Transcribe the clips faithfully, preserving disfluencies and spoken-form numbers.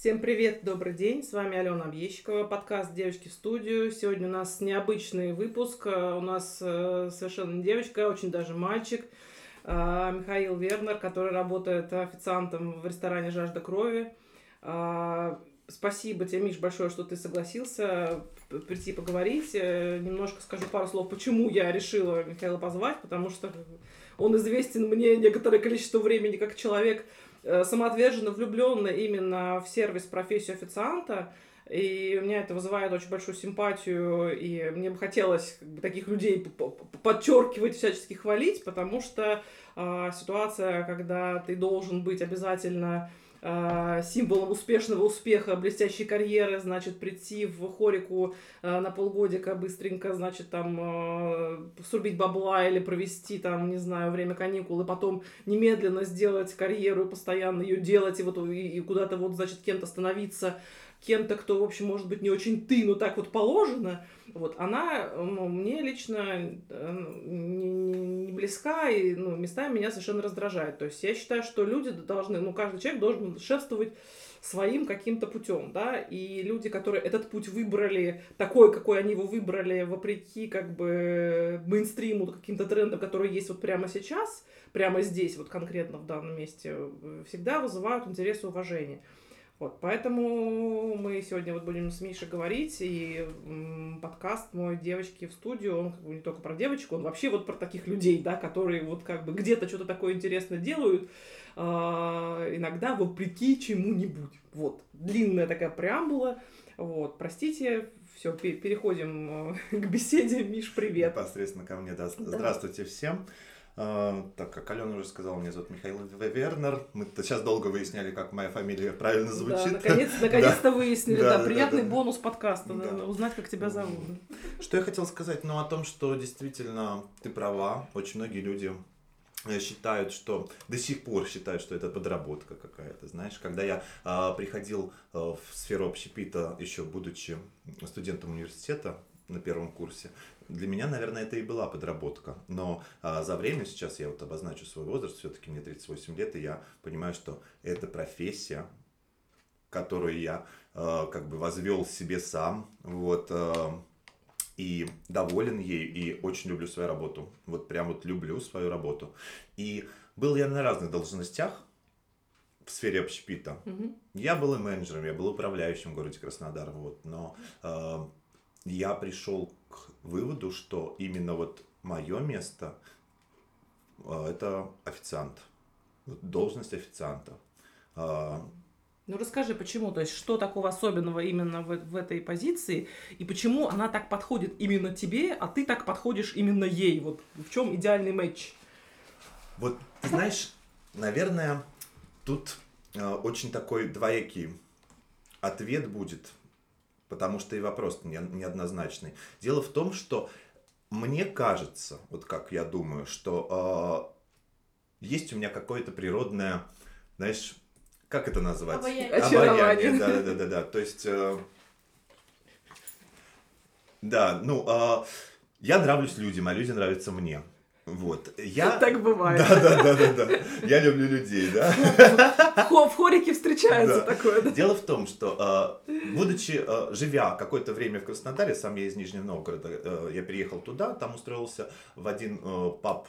Всем привет, добрый день, с вами Алена Объещикова, подкаст «Девочки в студию». Сегодня у нас необычный выпуск, у нас совершенно не девочка, очень даже мальчик, Михаил Вернер, который работает официантом в ресторане «Жажда крови». Спасибо тебе, Миш, большое, что ты согласился прийти поговорить. Немножко скажу пару слов, почему я решила Михаила позвать, потому что он известен мне некоторое количество времени как человек, самоотверженно влюбленный именно в сервис, профессию официанта. И у меня это вызывает очень большую симпатию, и мне бы хотелось как бы таких людей подчеркивать, всячески хвалить, потому что э, ситуация, когда ты должен быть обязательно символом успешного успеха, блестящей карьеры, значит, прийти в хорику на полгодика быстренько, значит, там, срубить бабла или провести, там, не знаю, время каникул, и потом немедленно сделать карьеру и постоянно ее делать, и вот и, и куда-то вот, значит, кем-то становиться, кем-то, кто, в общем, может быть, не очень ты, но так вот положено, вот, она, ну, мне лично не, не близка, и, ну, местами меня совершенно раздражает, то есть я считаю, что люди должны, ну, каждый человек должен шествовать своим каким-то путем, да, и люди, которые этот путь выбрали, такой, какой они его выбрали, вопреки, как бы, мейнстриму, каким-то трендам, которые есть вот прямо сейчас, прямо здесь, вот конкретно в данном месте, всегда вызывают интерес и уважение. Вот, поэтому мы сегодня вот будем с Мишей говорить, и м, подкаст «Мой девочки в студию», он как бы не только про девочку, он вообще вот про таких людей, да, которые вот как бы где-то что-то такое интересное делают, э, иногда вопреки чему-нибудь. Вот, длинная такая преамбула, вот, простите, все, пер- переходим к беседе. Миш, привет. Непосредственно ко мне, да, здравствуйте всем. Так как Алена уже сказала, меня зовут Михаил Вернер. Мы сейчас долго выясняли, как моя фамилия правильно звучит. Да, наконец, наконец-то выяснили. Да, да, приятный да, да, бонус подкаста, да. Да, узнать, как тебя зовут. Что я хотел сказать, ну, о том, что действительно ты права. Очень многие люди считают, что до сих пор считают, что это подработка какая-то. Знаешь, когда я э, приходил э, в сферу общепита, еще будучи студентом университета на первом курсе, для меня, наверное, это и была подработка, но а, за время, сейчас я вот обозначу свой возраст, все-таки мне тридцать восемь лет, и я понимаю, что это профессия, которую я а, как бы возвел себе сам, вот, а, и доволен ей, и очень люблю свою работу, вот прям вот люблю свою работу. И был я на разных должностях в сфере общепита, mm-hmm. я был и менеджером, я был управляющим в городе Краснодар, вот, но... А, я пришел к выводу, что именно вот мое место – это официант, должность официанта. Ну расскажи, почему, то есть что такого особенного именно в, в этой позиции, и почему она так подходит именно тебе, а ты так подходишь именно ей, вот в чем идеальный матч? Вот, ты знаешь, наверное, тут очень такой двоякий ответ будет. Потому что и вопрос неоднозначный. Дело в том, что мне кажется, вот как я думаю, что э, есть у меня какое-то природное, знаешь, как это назвать? Обаяние. Обаяние, да-да-да. То есть, э, да, ну, э, я нравлюсь людям, а люди нравятся мне. Вот. Я... Так бывает. Да-да-да. Я люблю людей, да. В хорике встречается такое. Дело в том, что, будучи, живя какое-то время в Краснодаре, сам я из Нижнего Новгорода, я переехал туда, там устроился в один паб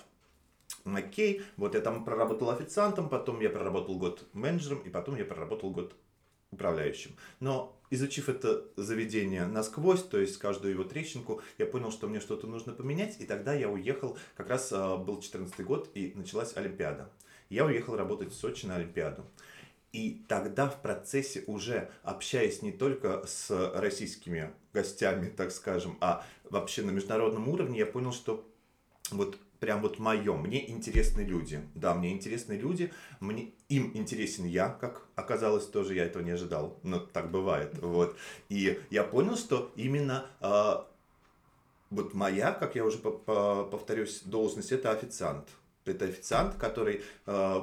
Маккей. Вот я там проработал официантом, потом я проработал год менеджером, и потом я проработал год управляющим. Но изучив это заведение насквозь, то есть каждую его трещинку, я понял, что мне что-то нужно поменять, и тогда я уехал, как раз был четырнадцатый год, и началась Олимпиада. Я уехал работать в Сочи на Олимпиаду. И тогда в процессе, уже общаясь не только с российскими гостями, так скажем, а вообще на международном уровне, я понял, что вот прям вот мое, мне интересны люди. Да, мне интересны люди, мне, им интересен я, как оказалось, тоже я этого не ожидал, но так бывает, вот. И я понял, что именно э, вот моя, как я уже повторюсь, должность, это официант. Это официант, который э,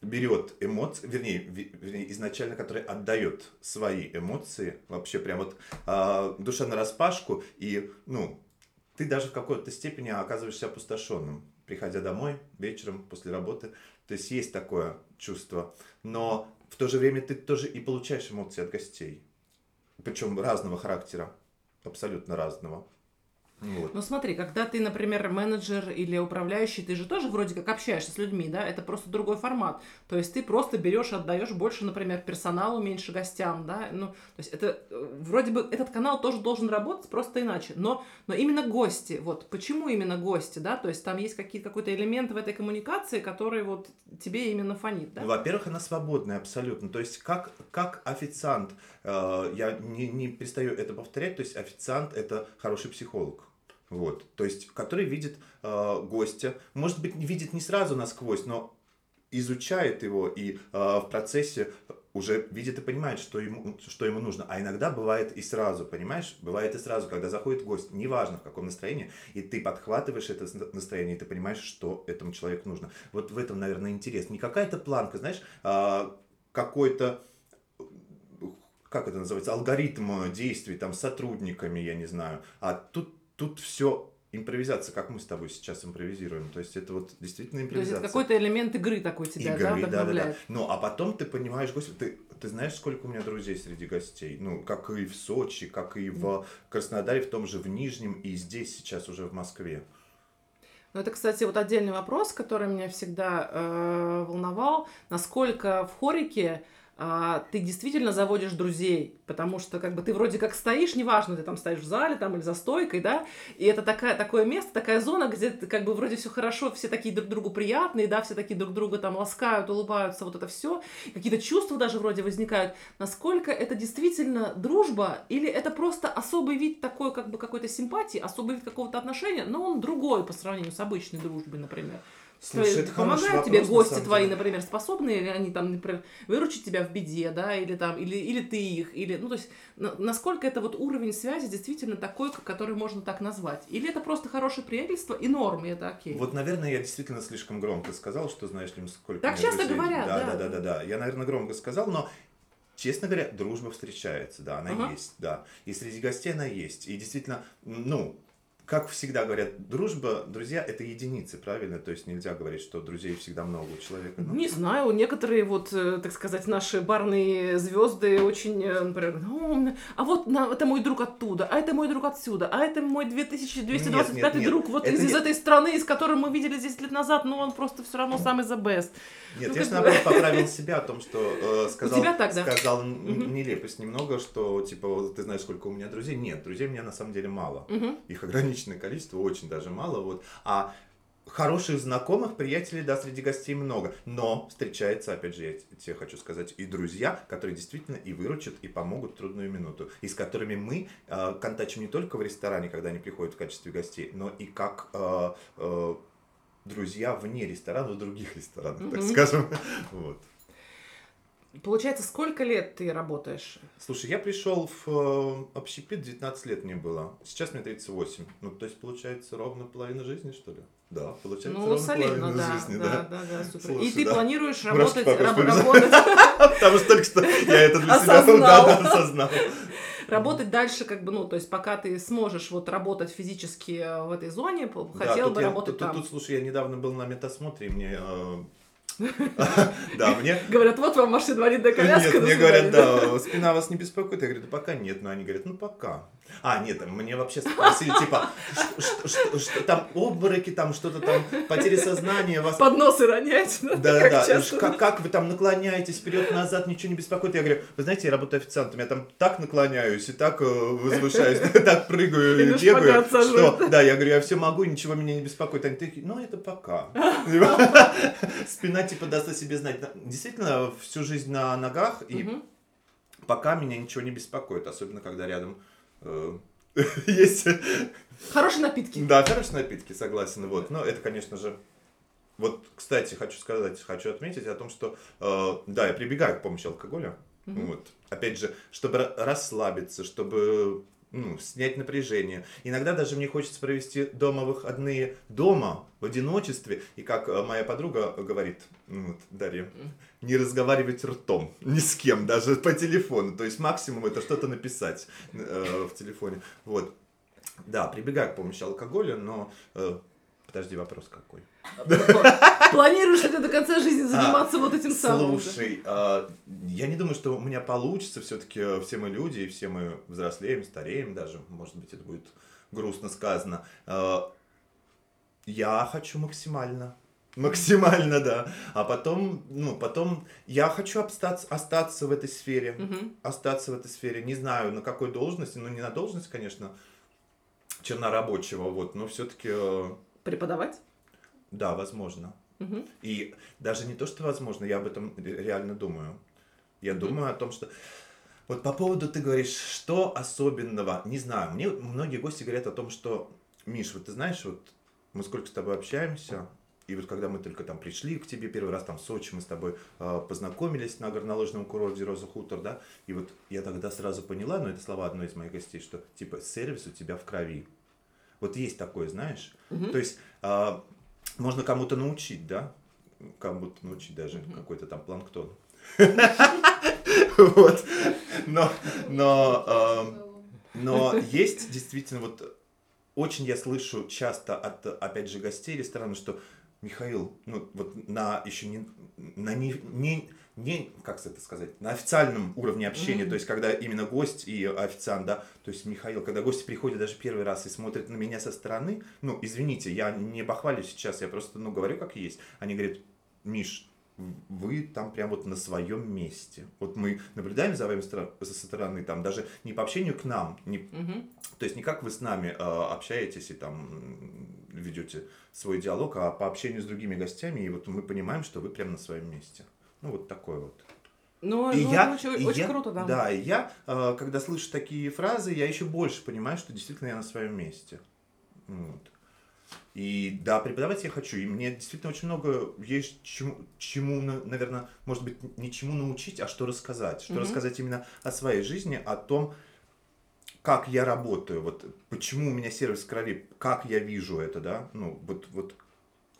берет эмоции, вернее, вернее, изначально, который отдает свои эмоции, вообще прям вот э, душа нараспашку, и, ну, ты даже в какой-то степени оказываешься опустошенным, приходя домой вечером после работы. То есть есть такое чувство. Но в то же время ты тоже и получаешь эмоции от гостей. Причем разного характера, абсолютно разного. Вот. Ну смотри, когда ты, например, менеджер или управляющий, ты же тоже вроде как общаешься с людьми, да? Это просто другой формат. То есть ты просто берешь, отдаешь больше, например, персоналу, меньше гостям, да? Ну, то есть это вроде бы этот канал тоже должен работать, просто иначе. Но, но именно гости, вот почему именно гости, да? То есть там есть какие-то, какой-то элемент в этой коммуникации, который вот тебе именно фонит, да? Ну, во-первых, она свободная абсолютно. То есть как, как официант, э, я не, не перестаю это повторять, то есть официант – это хороший психолог. Вот, то есть, который видит э, гостя, может быть, видит не сразу насквозь, но изучает его и э, в процессе уже видит и понимает, что ему, что ему нужно. А иногда бывает и сразу, понимаешь? Бывает и сразу, когда заходит гость, неважно в каком настроении, и ты подхватываешь это настроение, и ты понимаешь, что этому человеку нужно. Вот в этом, наверное, интерес. Не какая-то планка, знаешь, э, какой-то... Как это называется? Алгоритм действий там, с сотрудниками, я не знаю. А тут... Тут все импровизация, как мы с тобой сейчас импровизируем. То есть это вот действительно импровизация. То есть какой-то элемент игры такой тебя, игры, да, да, да, да. Ну, а потом ты понимаешь, гость, ты, ты знаешь, сколько у меня друзей среди гостей. Ну, как и в Сочи, как и в mm. Краснодаре, в том же, в Нижнем, и здесь сейчас уже в Москве. Ну, это, кстати, вот отдельный вопрос, который меня всегда э, волновал. Насколько в хорике... А, ты действительно заводишь друзей, потому что как бы ты вроде как стоишь, неважно, ты там стоишь в зале там, или за стойкой, да, и это такая, такое место, такая зона, где ты, как бы вроде все хорошо, все такие друг другу приятные, да, все такие друг друга там ласкают, улыбаются, вот это все, какие-то чувства даже вроде возникают. Насколько это действительно дружба или это просто особый вид такой как бы какой-то симпатии, особый вид какого-то отношения, но он другой по сравнению с обычной дружбой, например. Слушай, это помогают тебе вопрос, гости твои, например, способные, они там, например, выручить тебя в беде, да, или там, или, или ты их, или, ну, то есть, на, насколько это вот уровень связи действительно такой, который можно так назвать, или это просто хорошее приятельство и норм, и это окей. Вот, наверное, я действительно слишком громко сказал, что, знаешь ли, сколько... Так часто друзей. Говорят, да, да. Да, да, да, да, я, наверное, громко сказал, но... Честно говоря, дружба встречается, да, она ага. есть, да, и среди гостей она есть, и действительно, ну... Как всегда говорят, дружба, друзья – это единицы, правильно? То есть нельзя говорить, что друзей всегда много у человека. Но... Не знаю, некоторые, вот, так сказать, наши барные звезды очень, например, а вот на, это мой друг оттуда, а это мой друг отсюда, а это мой две тысячи двести двадцать пятый нет, нет, нет. друг вот из, не... из этой страны, из которой мы видели десять лет назад, но он просто все равно самый the best. Нет, ну, я же, как... наоборот, поправил себя о том, что э, сказал, так, да? сказал mm-hmm. нелепость немного, что, типа, ты знаешь, сколько у меня друзей. Нет, друзей у меня на самом деле мало. Mm-hmm. Их ограничено. Количество очень даже мало, вот. А хороших знакомых, приятелей, да, среди гостей много, но встречается, опять же, я тебе хочу сказать, и друзья, которые действительно и выручат, и помогут в трудную минуту, и с которыми мы э, контачим не только в ресторане, когда они приходят в качестве гостей, но и как э, э, друзья вне ресторана, в других ресторанах, mm-hmm. так скажем, вот. Получается, сколько лет ты работаешь? Слушай, я пришел в общепит, девятнадцать лет мне было. Сейчас мне тридцать восемь. Ну, то есть, получается, ровно половина жизни, что ли? Да, получается, ну, ровно солидно, половина да, жизни. Да, да, да, да, супер. Слушай, и ты да. планируешь работать... Потому что только что я это для себя осознал. Работать дальше, как бы, ну, то есть, пока ты сможешь вот работать физически в этой зоне, хотел бы работать там. Тут, слушай, я недавно был на медосмотре, и мне... Да, мне... Говорят, вот вам ваша инвалидная коляска. Нет, мне говорят, да, спина вас не беспокоит. Я говорю, да пока нет. Но они говорят, ну пока. А, нет, мне вообще спросили, типа, там обмороки, там что-то там, потери сознания. Подносы ронять. Да, да, как вы там наклоняетесь вперед-назад, ничего не беспокоит. Я говорю, вы знаете, я работаю официантом, я там так наклоняюсь и так возвышаюсь, так прыгаю и бегаю. Да, я говорю, я все могу, ничего меня не беспокоит. Они такие, ну это пока. Спина типа даст о себе знать. Действительно, всю жизнь на ногах, и угу. пока меня ничего не беспокоит, особенно когда рядом э, есть... Хорошие напитки. Да, хорошие напитки, согласен. Вот. Но это, конечно же... Вот, кстати, хочу сказать, хочу отметить о том, что... Э, да, я прибегаю к помощи алкоголя. Угу. Вот. Опять же, чтобы расслабиться, чтобы ну, снять напряжение. Иногда даже мне хочется провести дома выходные дома, в одиночестве. И как моя подруга говорит, вот, Дарья, не разговаривать ртом ни с кем, даже по телефону. То есть максимум это что-то написать э, в телефоне. Вот. Да, прибегаю к помощи алкоголя, но... Э, Подожди, вопрос какой? Планируешь ли ты до конца жизни заниматься а, вот этим самым? Слушай, а, я не думаю, что у меня получится. Все-таки все мы люди, и все мы взрослеем, стареем даже. Может быть, это будет грустно сказано. А, я хочу максимально. Максимально, да. А потом, ну, потом я хочу обстаться, остаться в этой сфере. Mm-hmm. Остаться в этой сфере. Не знаю, на какой должности. Ну, не на должность, конечно, чернорабочего. Вот, но все-таки... Преподавать? Да, возможно. Угу. И даже не то, что возможно, я об этом реально думаю. Я угу. думаю о том, что... Вот по поводу, ты говоришь, что особенного? Не знаю, мне многие гости говорят о том, что... Миш, вот ты знаешь, вот мы сколько с тобой общаемся, и вот когда мы только там пришли к тебе первый раз там в Сочи, мы с тобой э, познакомились на горнолыжном курорте Роза Хутор, да? И вот я тогда сразу поняла, но это слова одной из моих гостей, что типа сервис у тебя в крови. Вот есть такое, знаешь? Угу. То есть... Э, Можно кому-то научить, да? Кому-то научить даже mm-hmm. какой-то там планктон. Вот. Но, но, но есть действительно вот очень я слышу часто от, опять же, гостей ресторана, что Михаил, ну вот на еще не на не, не, не как это сказать, на официальном уровне общения, mm-hmm. то есть когда именно гость и официант, да, то есть Михаил, когда гости приходят даже первый раз и смотрят на меня со стороны, ну извините, я не бахвалю сейчас, я просто ну говорю как есть, они говорят, Миш, вы там прям вот на своем месте, вот мы наблюдаем за вами со стороны, там даже не по общению к нам, не, mm-hmm. то есть не как вы с нами э, общаетесь и там ведете свой диалог, а по общению с другими гостями, и вот мы понимаем, что вы прям на своем месте. Ну, вот такой вот. Ну, и ну я, очень, и очень я, круто, да. Да, и я, э, когда слышу такие фразы, я еще больше понимаю, что действительно я на своем месте. Вот. И да, преподавать я хочу, и мне действительно очень много есть чему, чему наверное, может быть, не чему научить, а что рассказать. Что mm-hmm. рассказать именно о своей жизни, о том, как я работаю, вот почему у меня сервис в крови, как я вижу это, да, ну, вот, вот.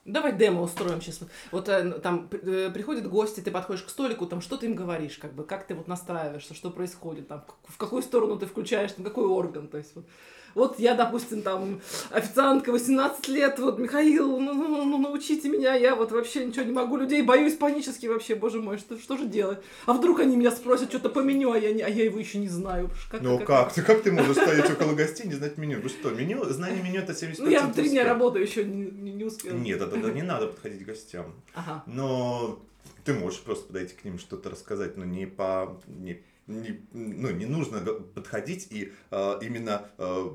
Давай демо устроим сейчас. Вот там приходят гости, ты подходишь к столику, там что ты им говоришь, как бы, как ты вот настраиваешься, что происходит, там, в какую сторону ты включаешь, на какой орган, то есть вот. Вот я, допустим, там, официантка, восемнадцать лет, вот, Михаил, ну, ну, ну научите меня, я вот вообще ничего не могу, людей боюсь панически вообще, боже мой, что, что же делать? А вдруг они меня спросят что-то по меню, а я, не, а я его еще не знаю. Как, ну как? Как? Ты, как ты можешь стоять около гостей и не знать меню? Вы что, меню? Знание меню это семьдесят процентов. Ну я три дня работаю, еще не, не, не успела. Нет, это не надо подходить к гостям. Ага. Но ты можешь просто подойти к ним, что-то рассказать, но не по... Не... Не, ну, не нужно подходить и э, именно, э,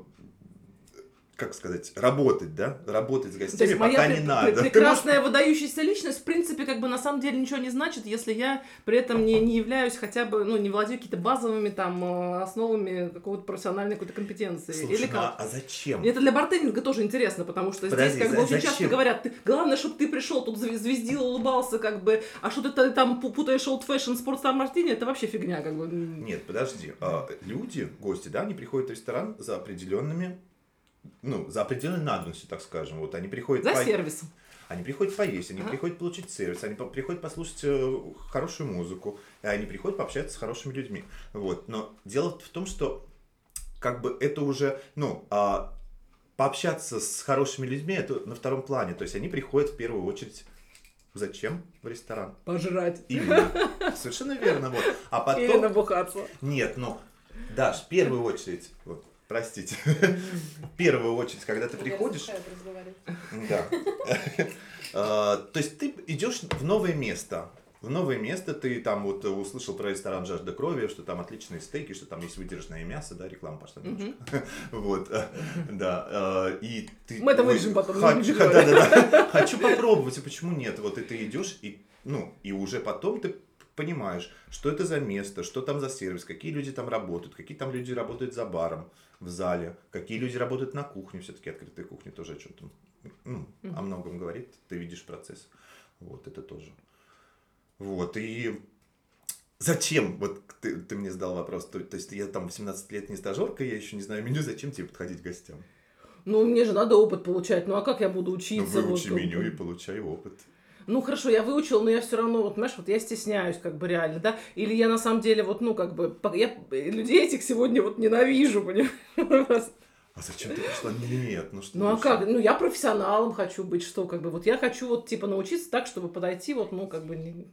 как сказать, работать, да? Работать с гостями, пока не пр- надо. Прекрасная можешь... выдающаяся личность, в принципе, как бы на самом деле ничего не значит, если я при этом не, не являюсь хотя бы, ну, не владею какими-то базовыми там основами какого-то профессиональной какой-то компетенции. Слушай, или как? А зачем? Мне это для бартендинга тоже интересно, потому что Подожди, здесь как за- бы очень зачем? часто говорят, ты, главное, чтобы ты пришел, тут звездил, улыбался, как бы, а что ты там путаешь олд-фэшн, спортстар мартини, это вообще фигня, как бы. Нет, подожди, люди, гости, да, они приходят в ресторан за определенными Ну, за определенной надобностью, так скажем. Вот они приходят... За по... сервисом. Они приходят поесть, они ага. приходят получить сервис, они по... приходят послушать э, хорошую музыку, они приходят пообщаться с хорошими людьми. Вот. Но дело в том, что как бы это уже... Ну, э, пообщаться с хорошими людьми, это на втором плане. То есть они приходят в первую очередь... Зачем в ресторан? Пожрать. Именно. Совершенно верно. Вот. А потом... Или набухаться. Нет, ну, Даш, в первую очередь... Вот. Простите. В первую очередь, когда ты приходишь... Да. То есть ты идешь в новое место. В новое место ты там вот услышал про ресторан «Жажда крови», что там отличные стейки, что там есть выдержанное мясо, да, реклама пошла. Вот, да. И ты... Мы это вырежем потом. Хочу попробовать, и почему нет? Вот и ты идешь, и уже потом ты... понимаешь, что это за место, что там за сервис, какие люди там работают, какие там люди работают за баром, в зале, какие люди работают на кухне, все-таки открытая кухня тоже о чем-то, ну, mm-hmm. о многом говорит, ты видишь процесс, вот, это тоже. Вот, и зачем, вот ты, ты мне задал вопрос, то, то есть я там восемнадцать лет не стажерка, я еще не знаю меню, зачем тебе подходить к гостям? Ну, мне же надо опыт получать, ну а как я буду учиться? Ну, выучи вот, меню и получай опыт. Ну, хорошо, я выучила, но я все равно, вот, знаешь, вот я стесняюсь, как бы, реально, да, или я на самом деле, вот, ну, как бы, я людей этих сегодня вот ненавижу, понимаешь? А зачем ты пришла? Нет, ну что? Ну а еще? Как? Ну я профессионалом хочу быть, что как бы. Вот я хочу вот типа научиться так, чтобы подойти вот, ну как бы... Не...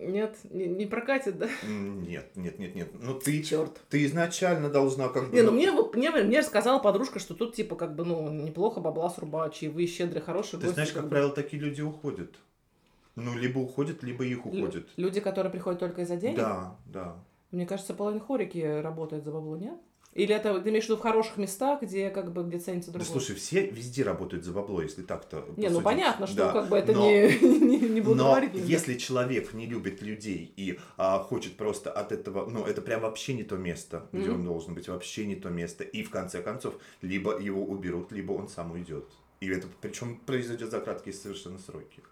Нет, не, не прокатит, да? Нет, нет, нет, нет. Ну ты, черт. Ты изначально должна как бы... Не, ну мне, мне, мне рассказала подружка, что тут типа как бы, ну, неплохо бабла срубачи, чаевые щедрые, хорошие гости. Ты знаешь, как, как правило, бы... такие люди уходят. Ну, либо уходят, либо их уходят. Лю- люди, которые приходят только из-за денег? Да, да. Мне кажется, половина хорики работает за бабло, нет? Или это, ты имеешь в виду, в хороших местах, где как бы где ценится другое? Да слушай, все везде работают за бабло, если так-то посудить. Не, ну понятно, что да. Как бы это но, не, не, не благотворительно. Но если человек не любит людей и а, хочет просто от этого, ну это прям вообще не то место, где mm-hmm. он должен быть, вообще не то место. И в конце концов, либо его уберут, либо он сам уйдет. И это причем произойдет за краткие совершенно сроки.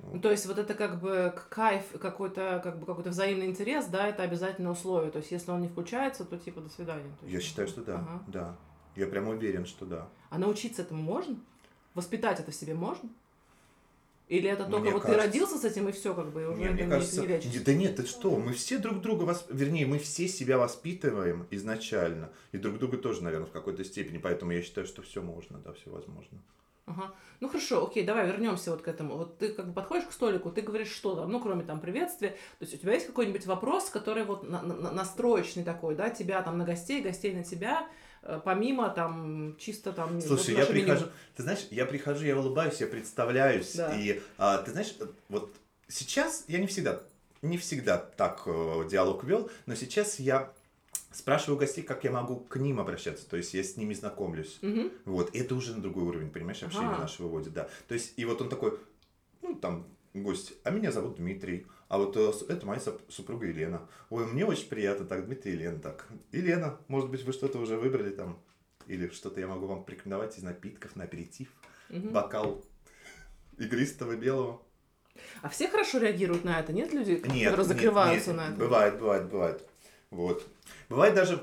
Вот. То есть вот это как бы кайф, какой-то, как бы, какой-то взаимный интерес, да, это обязательное условие. То есть если он не включается, то типа до свидания. То есть, я считаю, что да, ага. да. Я прям уверен, что да. А научиться этому можно? Воспитать это в себе можно? Или это только мне вот кажется... ты родился с этим и все как бы, и уже не, мне кажется... не лечишься? Да нет, это что, мы все друг друга, восп... вернее, мы все себя воспитываем изначально. И друг друга тоже, наверное, в какой-то степени. Поэтому я считаю, что все можно, да, все возможно. Ага. Ну хорошо, окей, давай вернемся вот к этому. Вот ты как бы подходишь к столику, ты говоришь, что там, ну кроме там приветствия, то есть у тебя есть какой-нибудь вопрос, который вот на- на- настроечный такой, да, тебя там на гостей, гостей на тебя, помимо там чисто там... Слушай, я прихожу, меню. Ты знаешь, я прихожу, я улыбаюсь, я представляюсь, да. И а, ты знаешь, вот сейчас я не всегда, не всегда так э, диалог вел, но сейчас я... спрашиваю гостей, как я могу к ним обращаться, то есть я с ними знакомлюсь. Угу. Вот, это уже на другой уровень, понимаешь, общение ага. наше выводит, да. То есть, и вот он такой, ну, там, гость, а меня зовут Дмитрий, а вот это моя супруга Елена. Ой, мне очень приятно, так, Дмитрий и Елена, так. Елена, может быть, вы что-то уже выбрали там, или что-то я могу вам порекомендовать из напитков на аперитив, угу. бокал игристого белого. А все хорошо реагируют на это, нет людей, которые нет, закрываются нет, нет. на это? Бывает, бывает, бывает. Вот. Бывает даже,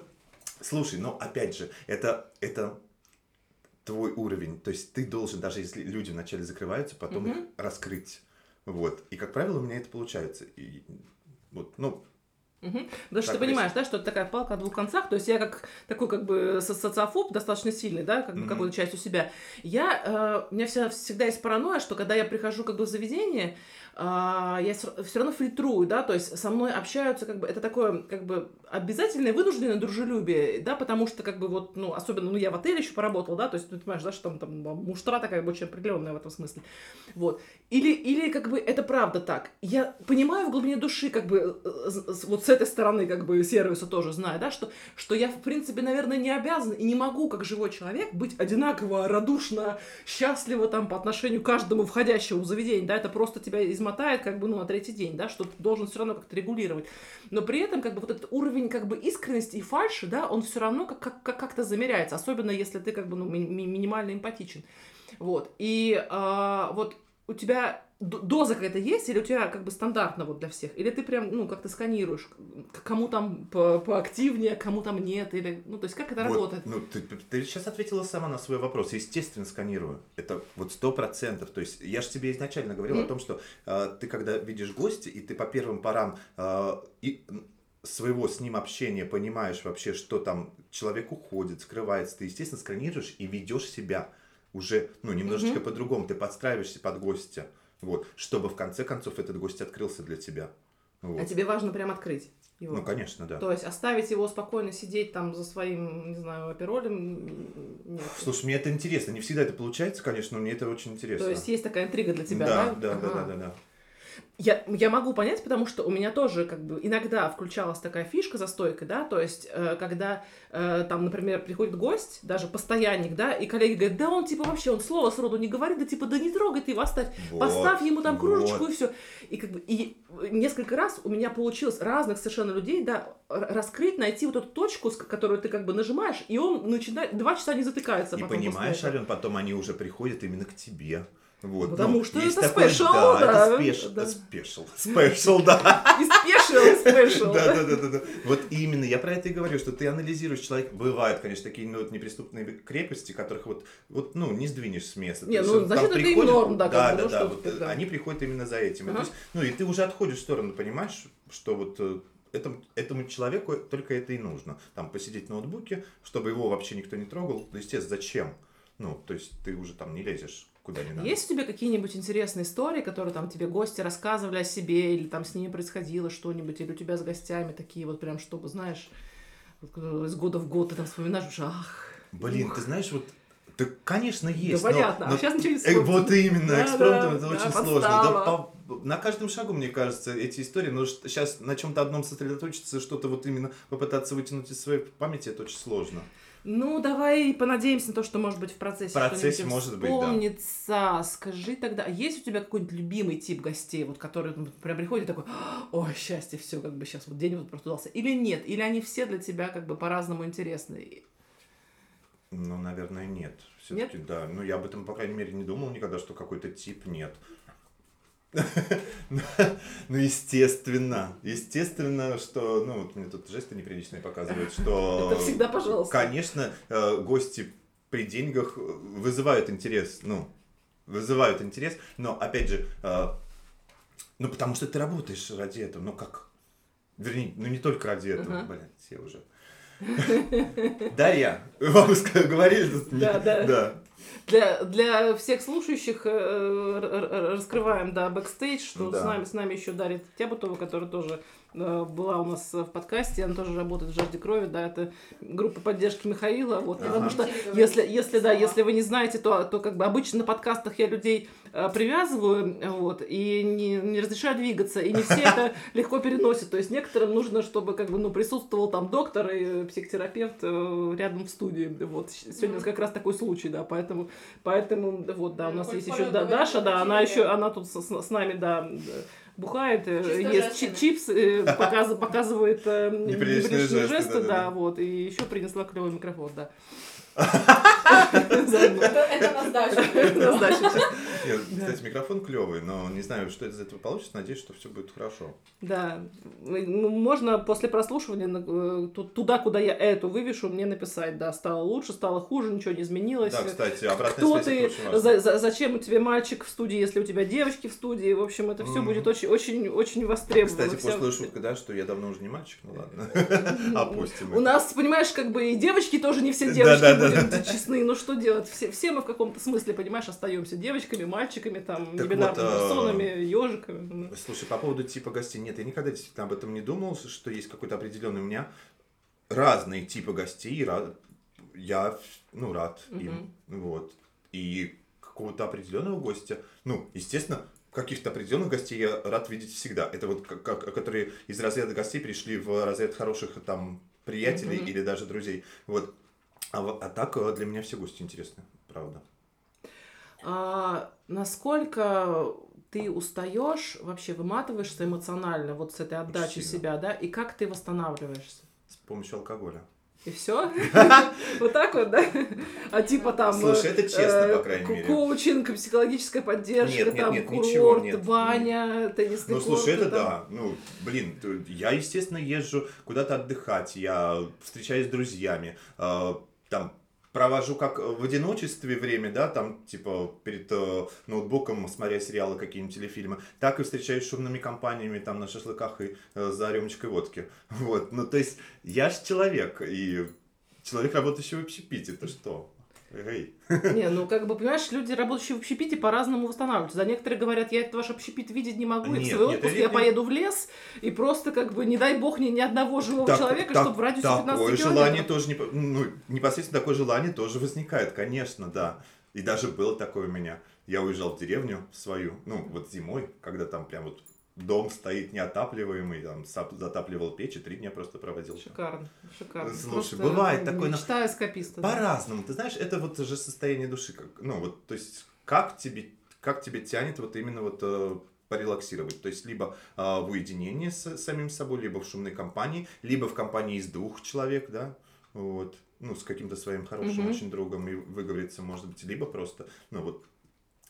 слушай, но опять же, это, это твой уровень, то есть ты должен, даже если люди вначале закрываются, потом mm-hmm. их раскрыть, вот, и, как правило, у меня это получается, и вот, ну... Угу. Потому что ты понимаешь, да, что это такая палка о двух концах, то есть я как такой как бы социофоб достаточно сильный, да, как бы, угу. какую-то часть у себя. Я, э, у меня всегда, всегда есть паранойя, что когда я прихожу как бы в заведение, э, я все равно фильтрую, да, то есть со мной общаются как бы, это такое как бы обязательное, вынужденное дружелюбие, да, потому что как бы вот, ну, особенно, ну, я в отеле еще поработала, да, то есть, ну, ты понимаешь, да, что там, там муштра такая очень определенная в этом смысле, вот. Или, или как бы это правда так. Я понимаю в глубине души как бы вот с этой стороны как бы сервиса тоже знаю, да, что, что я, в принципе, наверное, не обязана и не могу, как живой человек, быть одинаково радушно, счастливо там по отношению к каждому входящему в заведение, да, это просто тебя измотает как бы, ну, на третий день, да, что ты должен все равно как-то регулировать, но при этом как бы вот этот уровень как бы искренности и фальши, да, он все равно как- как- как- как-то замеряется, особенно если ты как бы, ну, ми- ми- минимально эмпатичен, вот, и а, вот у тебя... Доза какая-то есть, или у тебя как бы стандартно вот для всех? Или ты прям, ну, как-то сканируешь, кому там по- поактивнее, кому там нет, или, ну, то есть как это вот, работает? Ну, ты, ты сейчас ответила сама на свой вопрос. Естественно, сканирую. Это вот сто процентов. То есть я же тебе изначально говорил mm-hmm. о том, что э, ты когда видишь гостя, и ты по первым порам э, и своего с ним общения понимаешь вообще, что там человек уходит, скрывается, ты, естественно, сканируешь и ведешь себя уже, ну, немножечко mm-hmm. по-другому. Ты подстраиваешься под гостя. Вот, чтобы в конце концов этот гость открылся для тебя. Вот. А тебе важно прям открыть его? Ну, конечно, да. То есть оставить его спокойно сидеть там за своим, не знаю, аперолем? Нет. Слушай, мне это интересно. Не всегда это получается, конечно, но мне это очень интересно. То есть есть такая интрига для тебя, да? Да, да, ага. да, да, да, да. Я, я могу понять, потому что у меня тоже как бы иногда включалась такая фишка за стойкой, да, то есть э, когда э, там, например, приходит гость, даже постоянник, да, и коллеги говорят, да он типа вообще, он слова сроду не говорит, да типа да не трогай ты его, оставь, вот, поставь ему там кружечку вот. И все. И как бы и несколько раз у меня получилось разных совершенно людей, да, раскрыть, найти вот эту точку, которую ты как бы нажимаешь, и он начинает, два часа не затыкается. И понимаешь, Ален, потом они уже приходят именно к тебе. Вот. Потому ну, что это спешл, да, да. Это спеш... да. спешл, спешл, да. И спешл, спешл. Да, да, да, да. Вот именно, я про это и говорю, что ты анализируешь человека. Бывают, конечно, такие ну, вот, неприступные крепости, которых вот, вот, ну, не сдвинешь с места. Не, ну, значит, это им норм, да. Да, да, да, вот, да. Они приходят именно за этим. Ага. И, то есть, ну, и ты уже отходишь в сторону, понимаешь, что вот этому, этому человеку только это и нужно. Там посидеть в ноутбуке, чтобы его вообще никто не трогал. Ну, естественно, зачем? Ну, то есть ты уже там не лезешь куда не надо. Есть у тебя какие-нибудь интересные истории, которые там тебе гости рассказывали о себе, или там с ними происходило что-нибудь, или у тебя с гостями такие вот прям, чтобы, знаешь, из года в год ты там вспоминаешь, ах. Блин, ух. Ты знаешь, вот, да, конечно, есть. Да, но, понятно, но, а сейчас ничего не вспомню. Вот именно, да, экспромтом да, это да, очень подстава. Сложно. Да, по, на каждом шагу, мне кажется, эти истории, но сейчас на чем-то одном сосредоточиться, что-то вот именно попытаться вытянуть из своей памяти, это очень сложно. Ну, давай понадеемся на то, что, может быть, в процессе, процессе что-нибудь вспомнится. Да. Скажи тогда, есть у тебя какой-нибудь любимый тип гостей, вот, который ну, прям приходит и такой, ой, счастье, все, как бы сейчас вот день вот просто удался. Или нет? Или они все для тебя как бы по-разному интересны? Ну, наверное, нет. Все-таки, нет? Да. Ну, я об этом, по крайней мере, не думал никогда, что какой-то тип нет. Ну, естественно. Естественно, что... Ну, вот мне тут жесты неприличные показывают, что... Это всегда, пожалуйста. Конечно, гости при деньгах вызывают интерес. Ну, вызывают интерес. Но, опять же, ну, потому что ты работаешь ради этого. Ну, как? Вернее, ну, не только ради этого. Блин, все уже... Дарья, вам говорили? Да, да. да. Для, для всех слушающих раскрываем, да, бэкстейдж, что да. с нами, с нами еще Дарья Тябутова, которая тоже была у нас в подкасте, она тоже работает в «Жажде крови», да, это группа поддержки Михаила, вот, ага. потому что, если, если, да, если вы не знаете, то, то как бы обычно на подкастах я людей привязываю, вот, и не, не разрешаю двигаться, и не все это легко переносят, то есть некоторым нужно, чтобы как бы, ну, присутствовал там доктор и психотерапевт рядом в студии, вот, сегодня mm-hmm. как раз такой случай, да, поэтому, поэтому, вот, да, у нас Коль есть еще да, Даша, да, она еще, она тут с, с нами, да, бухает, чисто ест жестами. Чипсы, показывает, показывает неприличные жесты, жесты, да, да, да, вот, и еще принесла клевый микрофон, да. Это на сдачу. Кстати, микрофон клевый, но не знаю, что из этого получится. Надеюсь, что все будет хорошо. Да. Можно после прослушивания туда, куда я эту вывешу, мне написать, да, стало лучше, стало хуже, ничего не изменилось. Да, кстати, обратная связь. Зачем у тебя мальчик в студии, если у тебя девочки в студии? В общем, это все будет очень-очень востребовано. Кстати, пошлая шутка, да, что я давно уже не мальчик, ну ладно. Опустим. У нас, понимаешь, как бы и девочки тоже не все девочки. Будем честны, ну что делать? Все, все мы в каком-то смысле, понимаешь, остаемся девочками, мальчиками, там, небинарными вот, персонами, а... ежиками. Слушай, по поводу типа гостей, нет, я никогда действительно об этом не думал, что есть какой-то определенный у меня разные типы гостей, рад... я, ну, рад угу. им, вот, и какого-то определенного гостя, ну, естественно, каких-то определенных гостей я рад видеть всегда, это вот, как, как, которые из разряда гостей перешли в разряд хороших, там, приятелей угу. или даже друзей, вот. А, а так для меня все гости интересны, правда. А насколько ты устаешь, вообще выматываешься эмоционально вот с этой отдачей себя, да? И как ты восстанавливаешься? С помощью алкоголя. И все? Вот так вот, да? А типа там... Слушай, это честно, по крайней мере. Коучинг, психологическая поддержка, там курорт, баня, теннисный корт. Ну, слушай, это да. Ну, блин, я, естественно, езжу куда-то отдыхать, я встречаюсь с друзьями, там, провожу как в одиночестве время, да, там, типа, перед э, ноутбуком, смотря сериалы, какие-нибудь телефильмы, так и встречаюсь с шумными компаниями, там, на шашлыках и э, за рюмочкой водки, вот, ну, то есть, я ж человек, и человек, работающий в общепите, это что? Эй. Не, ну, как бы, понимаешь, люди, работающие в общепите, по-разному восстанавливаются. Да, некоторые говорят, я этот ваш общепит видеть не могу, нет, и в свой нет, отпуск я нет. поеду в лес, и просто, как бы, не дай бог, ни, ни одного живого так, человека, так, чтобы в радиусе пятнадцати километров. Такое желание тоже, не, ну, непосредственно такое желание тоже возникает, конечно, да. И даже было такое у меня. Я уезжал в деревню свою, ну, вот зимой, когда там прям вот дом стоит неотапливаемый, там затапливал печь и три дня просто проводил. Шикарно, шикарно. Слушай, просто бывает такое... Мечта эскаписта. По-разному, да. Ты знаешь, это вот же состояние души. Как, ну вот, то есть, как тебе, как тебе тянет вот именно вот э, порелаксировать. То есть, либо э, в уединении с самим собой, либо в шумной компании, либо в компании из двух человек, да, вот, ну, с каким-то своим хорошим угу. очень другом и выговориться, может быть, либо просто, ну вот,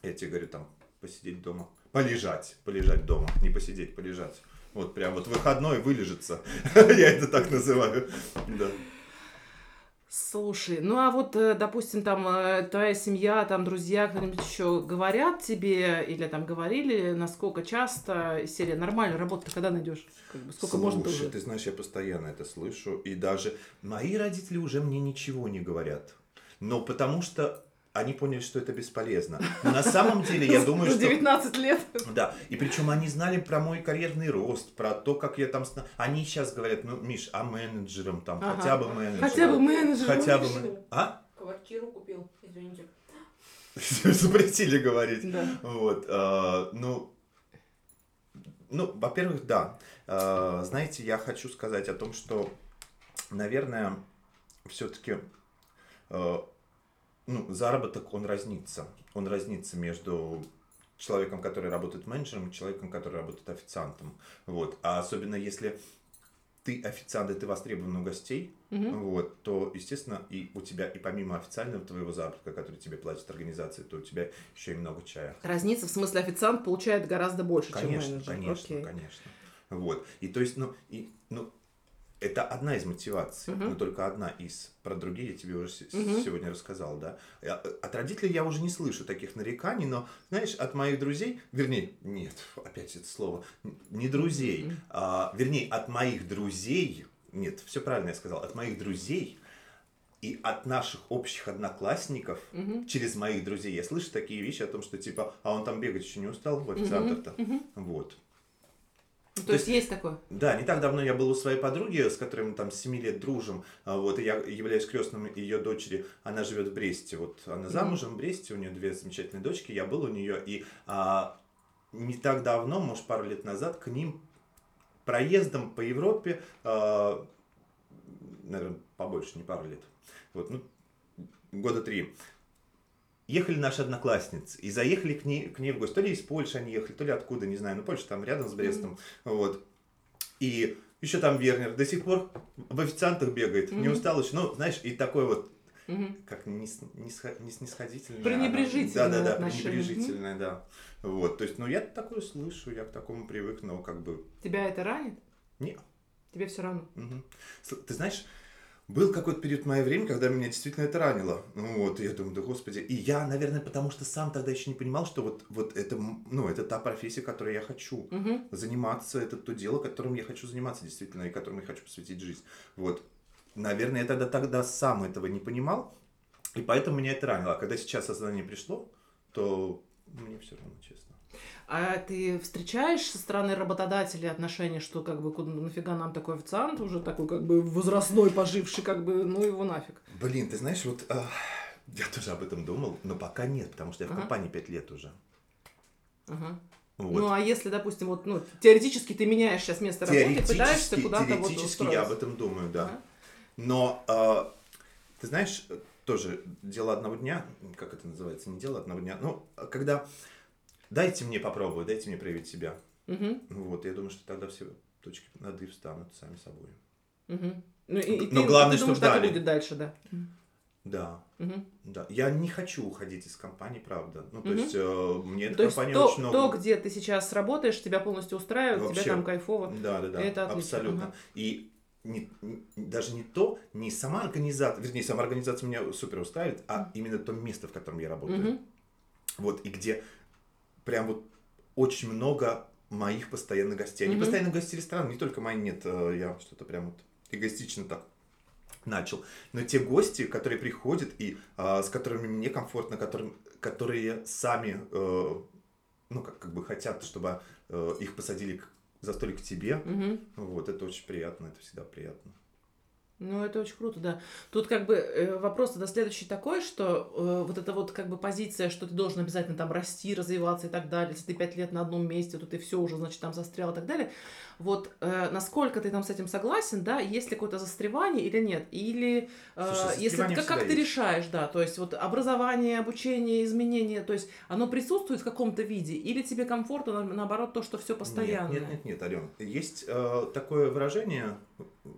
я тебе говорю, там, посидеть дома. Полежать, полежать дома, не посидеть, полежать. Вот прям вот выходной вылежится, я это так называю. Да. Слушай, ну а вот, допустим, там твоя семья, там друзья, кто-нибудь еще говорят тебе или там говорили, насколько часто серия нормальная работа, когда найдешь? Как бы, сколько Слушай, можно было? Ты знаешь, я постоянно это слышу, и даже мои родители уже мне ничего не говорят, но потому что они поняли, что это бесполезно. Но на самом деле, я думаю, что... девятнадцать лет Да. И причем они знали про мой карьерный рост, про то, как я там... Они сейчас говорят, ну, Миш, а менеджером там, ага. хотя бы менеджером. Хотя бы менеджером. Хотя бы менеджером. А? Квартиру купил, извините. Запретили говорить. Да. Вот. А, ну, ну, во-первых, да. А, знаете, я хочу сказать о том, что, наверное, все-таки... Ну, заработок, он разнится. Он разнится между человеком, который работает менеджером, и человеком, который работает официантом. Вот. А особенно если ты официант, и ты востребован у гостей, угу. вот, то, естественно, и у тебя, и помимо официального твоего заработка, который тебе платит организация, то у тебя еще и много чая. Разница, в смысле, официант получает гораздо больше, конечно, чем менеджер. Конечно, Окей. конечно. Вот. И то есть, ну... И, ну это одна из мотиваций, uh-huh. но только одна из. Про другие я тебе уже с- uh-huh. сегодня рассказал, да. От родителей я уже не слышу таких нареканий, но, знаешь, от моих друзей, вернее, нет, опять это слово, не друзей, uh-huh. а, вернее, от моих друзей, нет, все правильно я сказал, от моих друзей и от наших общих одноклассников, uh-huh. через моих друзей я слышу такие вещи о том, что типа, а он там бегать еще не устал, в официантах-то, uh-huh. Uh-huh. вот. То, То есть, есть такое? Да, не так давно я был у своей подруги, с которой мы там с семи лет дружим, вот, и я являюсь крестным ее дочери, она живет в Бресте, вот, она замужем в Бресте, у нее две замечательные дочки, я был у нее, и а, не так давно, может, пару лет назад, к ним проездом по Европе, а, наверное, побольше, не пару лет, вот, ну, года три, ехали наши одноклассницы и заехали к ней, к ней в гости. То ли из Польши они ехали, то ли откуда, не знаю. Ну, Польша там рядом с Брестом. Mm-hmm. Вот. И еще там Вернер до сих пор в официантах бегает. Mm-hmm. Не устал еще. Ну, знаешь, и такой вот, mm-hmm. как не, не, не снисходительное. Пренебрежительное. Да, да, да, пренебрежительное, mm-hmm. да. Вот. То есть, ну, я такое слышу, я к такому привык, но как бы... Тебя это ранит? Нет. Тебе все равно? Mm-hmm. Ты знаешь... Был какой-то период в мое время, когда меня действительно это ранило. Вот, и я думаю, да господи. И я, наверное, потому что сам тогда еще не понимал, что вот, вот это, ну, это та профессия, которой я хочу угу. заниматься, это то дело, которым я хочу заниматься действительно, и которому я хочу посвятить жизнь. Вот. Наверное, я тогда, тогда сам этого не понимал, и поэтому меня это ранило. А когда сейчас осознание пришло, то мне все равно, честно. А ты встречаешь со стороны работодателя отношения, что как бы нафига нам такой официант, уже такой как бы возрастной, поживший, как бы, ну его нафиг? Блин, ты знаешь, вот э, я тоже об этом думал, но пока нет, потому что я ага. в компании пять лет уже. Ага. Вот. Ну а если, допустим, вот, ну, теоретически ты меняешь сейчас место работы, пытаешься куда-то вот устроиться. Теоретически я об этом думаю, да. Ага. Но, э, ты знаешь, тоже дело одного дня, как это называется, не дело одного дня, ну, когда... Дайте мне попробовать, дайте мне проявить себя. Угу. Вот, я думаю, что тогда все точки над «и» встанут сами собой. Угу. Ну, и, и Но ты, главное, ты думаешь, что так и будет дальше, да? Да. Угу. Да. Я не хочу уходить из компании, правда. Ну, то угу. есть, э, мне эта компания то, очень много... То, где ты сейчас работаешь, тебя полностью устраивает, вообще, тебя там кайфово. Да, да, да, это отлично. Абсолютно. Угу. И не, не, даже не то, не сама организация, вернее, сама организация меня супер устраивает, а угу. именно то место, в котором я работаю. Угу. Вот, и где... Прям вот очень много моих постоянных гостей. Они mm-hmm. постоянно гости ресторана, не только мои, нет, я что-то прям вот эгоистично так начал. Но те гости, которые приходят и а, с которыми мне комфортно, которым, которые сами, э, ну, как, как бы хотят, чтобы э, их посадили за столик к тебе, mm-hmm. вот, это очень приятно, это всегда приятно. Ну, это очень круто, да. Тут как бы вопрос тогда следующий такой, что э, вот эта вот как бы позиция, что ты должен обязательно там расти, развиваться и так далее. Если ты пять лет на одном месте, то ты все уже, значит, там застрял и так далее. Вот э, насколько ты там с этим согласен, да, есть ли какое-то застревание или нет? Или э, Слушай, если как, как ты решаешь, да, то есть вот образование, обучение, изменения, то есть оно присутствует в каком-то виде? Или тебе комфортно, наоборот, то, что все постоянно? Нет, нет, нет, нет, Ален. Есть э, такое выражение...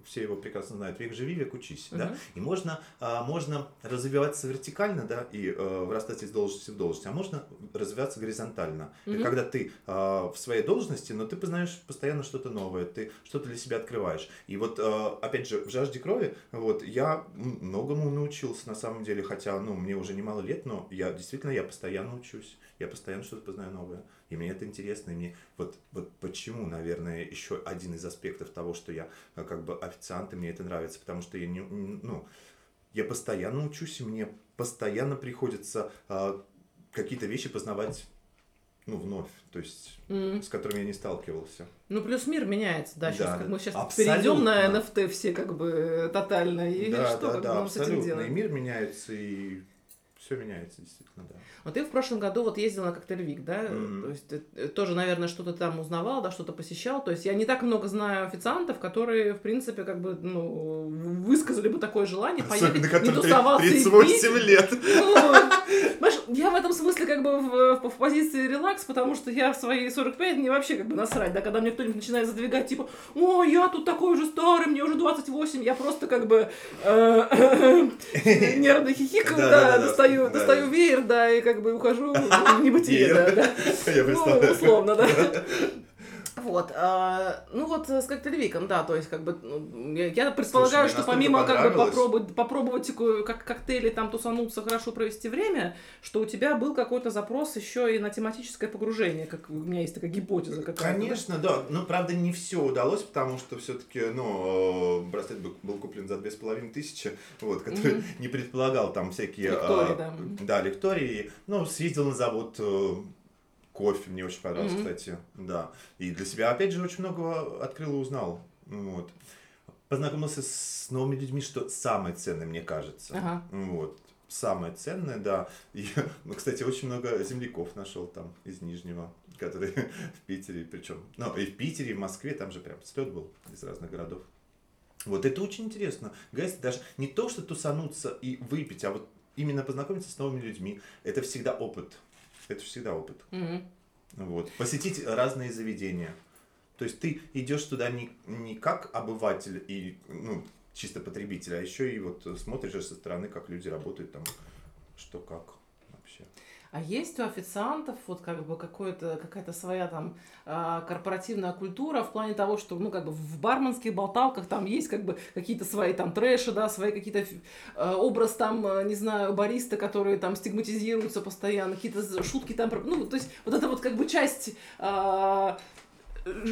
все его прекрасно знают, век живи, век учись, угу. да, и можно, а, можно развиваться вертикально, да, и а, вырастать из должности в должность, а можно развиваться горизонтально, угу. это когда ты а, в своей должности, но ты познаешь постоянно что-то новое, ты что-то для себя открываешь, и вот, а, опять же, в «Жажде крови», вот, я многому научился, на самом деле, хотя, ну, мне уже немало лет, но я, действительно, я постоянно учусь, я постоянно что-то познаю новое, и мне это интересно, и мне, вот, вот почему, наверное, еще один из аспектов того, что я как бы официант, и мне это нравится, потому что я, не, ну, я постоянно учусь, и мне постоянно приходится э, какие-то вещи познавать, ну, вновь, то есть, mm. с которыми я не сталкивался. Ну, плюс мир меняется, да, сейчас, да, как мы сейчас абсолютно. Перейдем на эн эф ти все, как бы, тотально, и да, что, да, как да, нам с этим делать? И мир меняется, и... Все меняется, действительно, да. Вот ты в прошлом году вот ездила на Cocktail Vik, да? Mm-hmm. То есть ты тоже, наверное, что-то там узнавал, да, что-то посещал. То есть я не так много знаю официантов, которые, в принципе, как бы, ну, высказали бы такое желание поехать, не тусоваться и пить. тридцать восемь лет. Понимаешь, я в этом смысле как бы в, в позиции релакс, потому что я в свои сорок пять мне вообще как бы насрать, да, когда мне кто-нибудь начинает задвигать, типа, о, я тут такой уже старый, мне уже двадцать восемь, я просто как бы нервно хихикаю, да, достаю Достаю, да. достаю веер, да, и как бы ухожу в небытие, да, да. Ну, условно, да. Вот, а, ну вот с Cocktail Vik'ом, да, то есть как бы я предполагаю, Слушай, что помимо как бы попробовать, попробовать как коктейли там тусануться, хорошо провести время, что у тебя был какой-то запрос еще и на тематическое погружение, как у меня есть такая гипотеза какая-то. Конечно, да, но правда не все удалось, потому что все-таки, ну, браслет был куплен за две с половиной тысячи, вот, который mm-hmm. не предполагал там всякие лектории, а, да. да, лектории, ну, съездил на завод. Кофе мне очень понравился, mm-hmm. кстати, да. И для себя, опять же, очень много открыл и узнал. Вот. Познакомился с новыми людьми, что самое ценное, мне кажется. Uh-huh. Вот. Самое ценное, да. И, ну, кстати, очень много земляков нашел там из Нижнего, которые в Питере, причем. Ну, и в Питере, и в Москве, там же прям слет был из разных городов. Вот, это очень интересно. Гайс, даже не то, что тусануться и выпить, а вот именно познакомиться с новыми людьми. Это всегда опыт. Это всегда опыт. Mm-hmm. Вот. Посетить разные заведения. То есть ты идешь туда не, не как обыватель и, ну, чисто потребитель, а еще и вот смотришь со стороны, как люди работают там, что как вообще. А есть у официантов вот как бы какое-то, какая-то своя там корпоративная культура в плане того, что, ну, как бы в барменских болталках там есть как бы какие-то свои там трэши, да, свои какие-то образ там, не знаю, бариста, которые там стигматизируются постоянно, какие-то шутки там, ну, то есть вот это вот как бы часть а,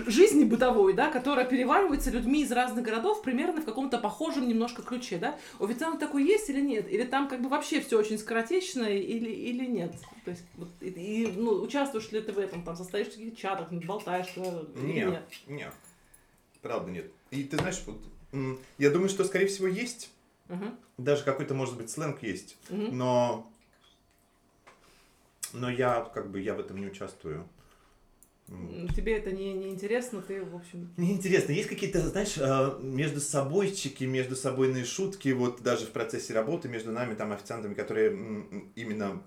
жизни бытовой, да, которая переваривается людьми из разных городов примерно в каком-то похожем немножко ключе, да? У официанта такой есть или нет? Или там как бы вообще все очень скоротечно, или, или нет? То есть, вот, и, и, ну, участвуешь ли ты в этом, там, состоишь в каких-то чатах, болтаешь, или нет? Нет, нет. Правда нет. И ты знаешь, вот, я думаю, что, скорее всего, есть. Uh-huh. Даже какой-то, может быть, сленг есть. Uh-huh. Но... Но я, как бы, я в этом не участвую. Тебе это не, не интересно, ты, в общем... Не интересно. Есть какие-то, знаешь, между собойчики, между собойные шутки, вот даже в процессе работы между нами, там, официантами, которые именно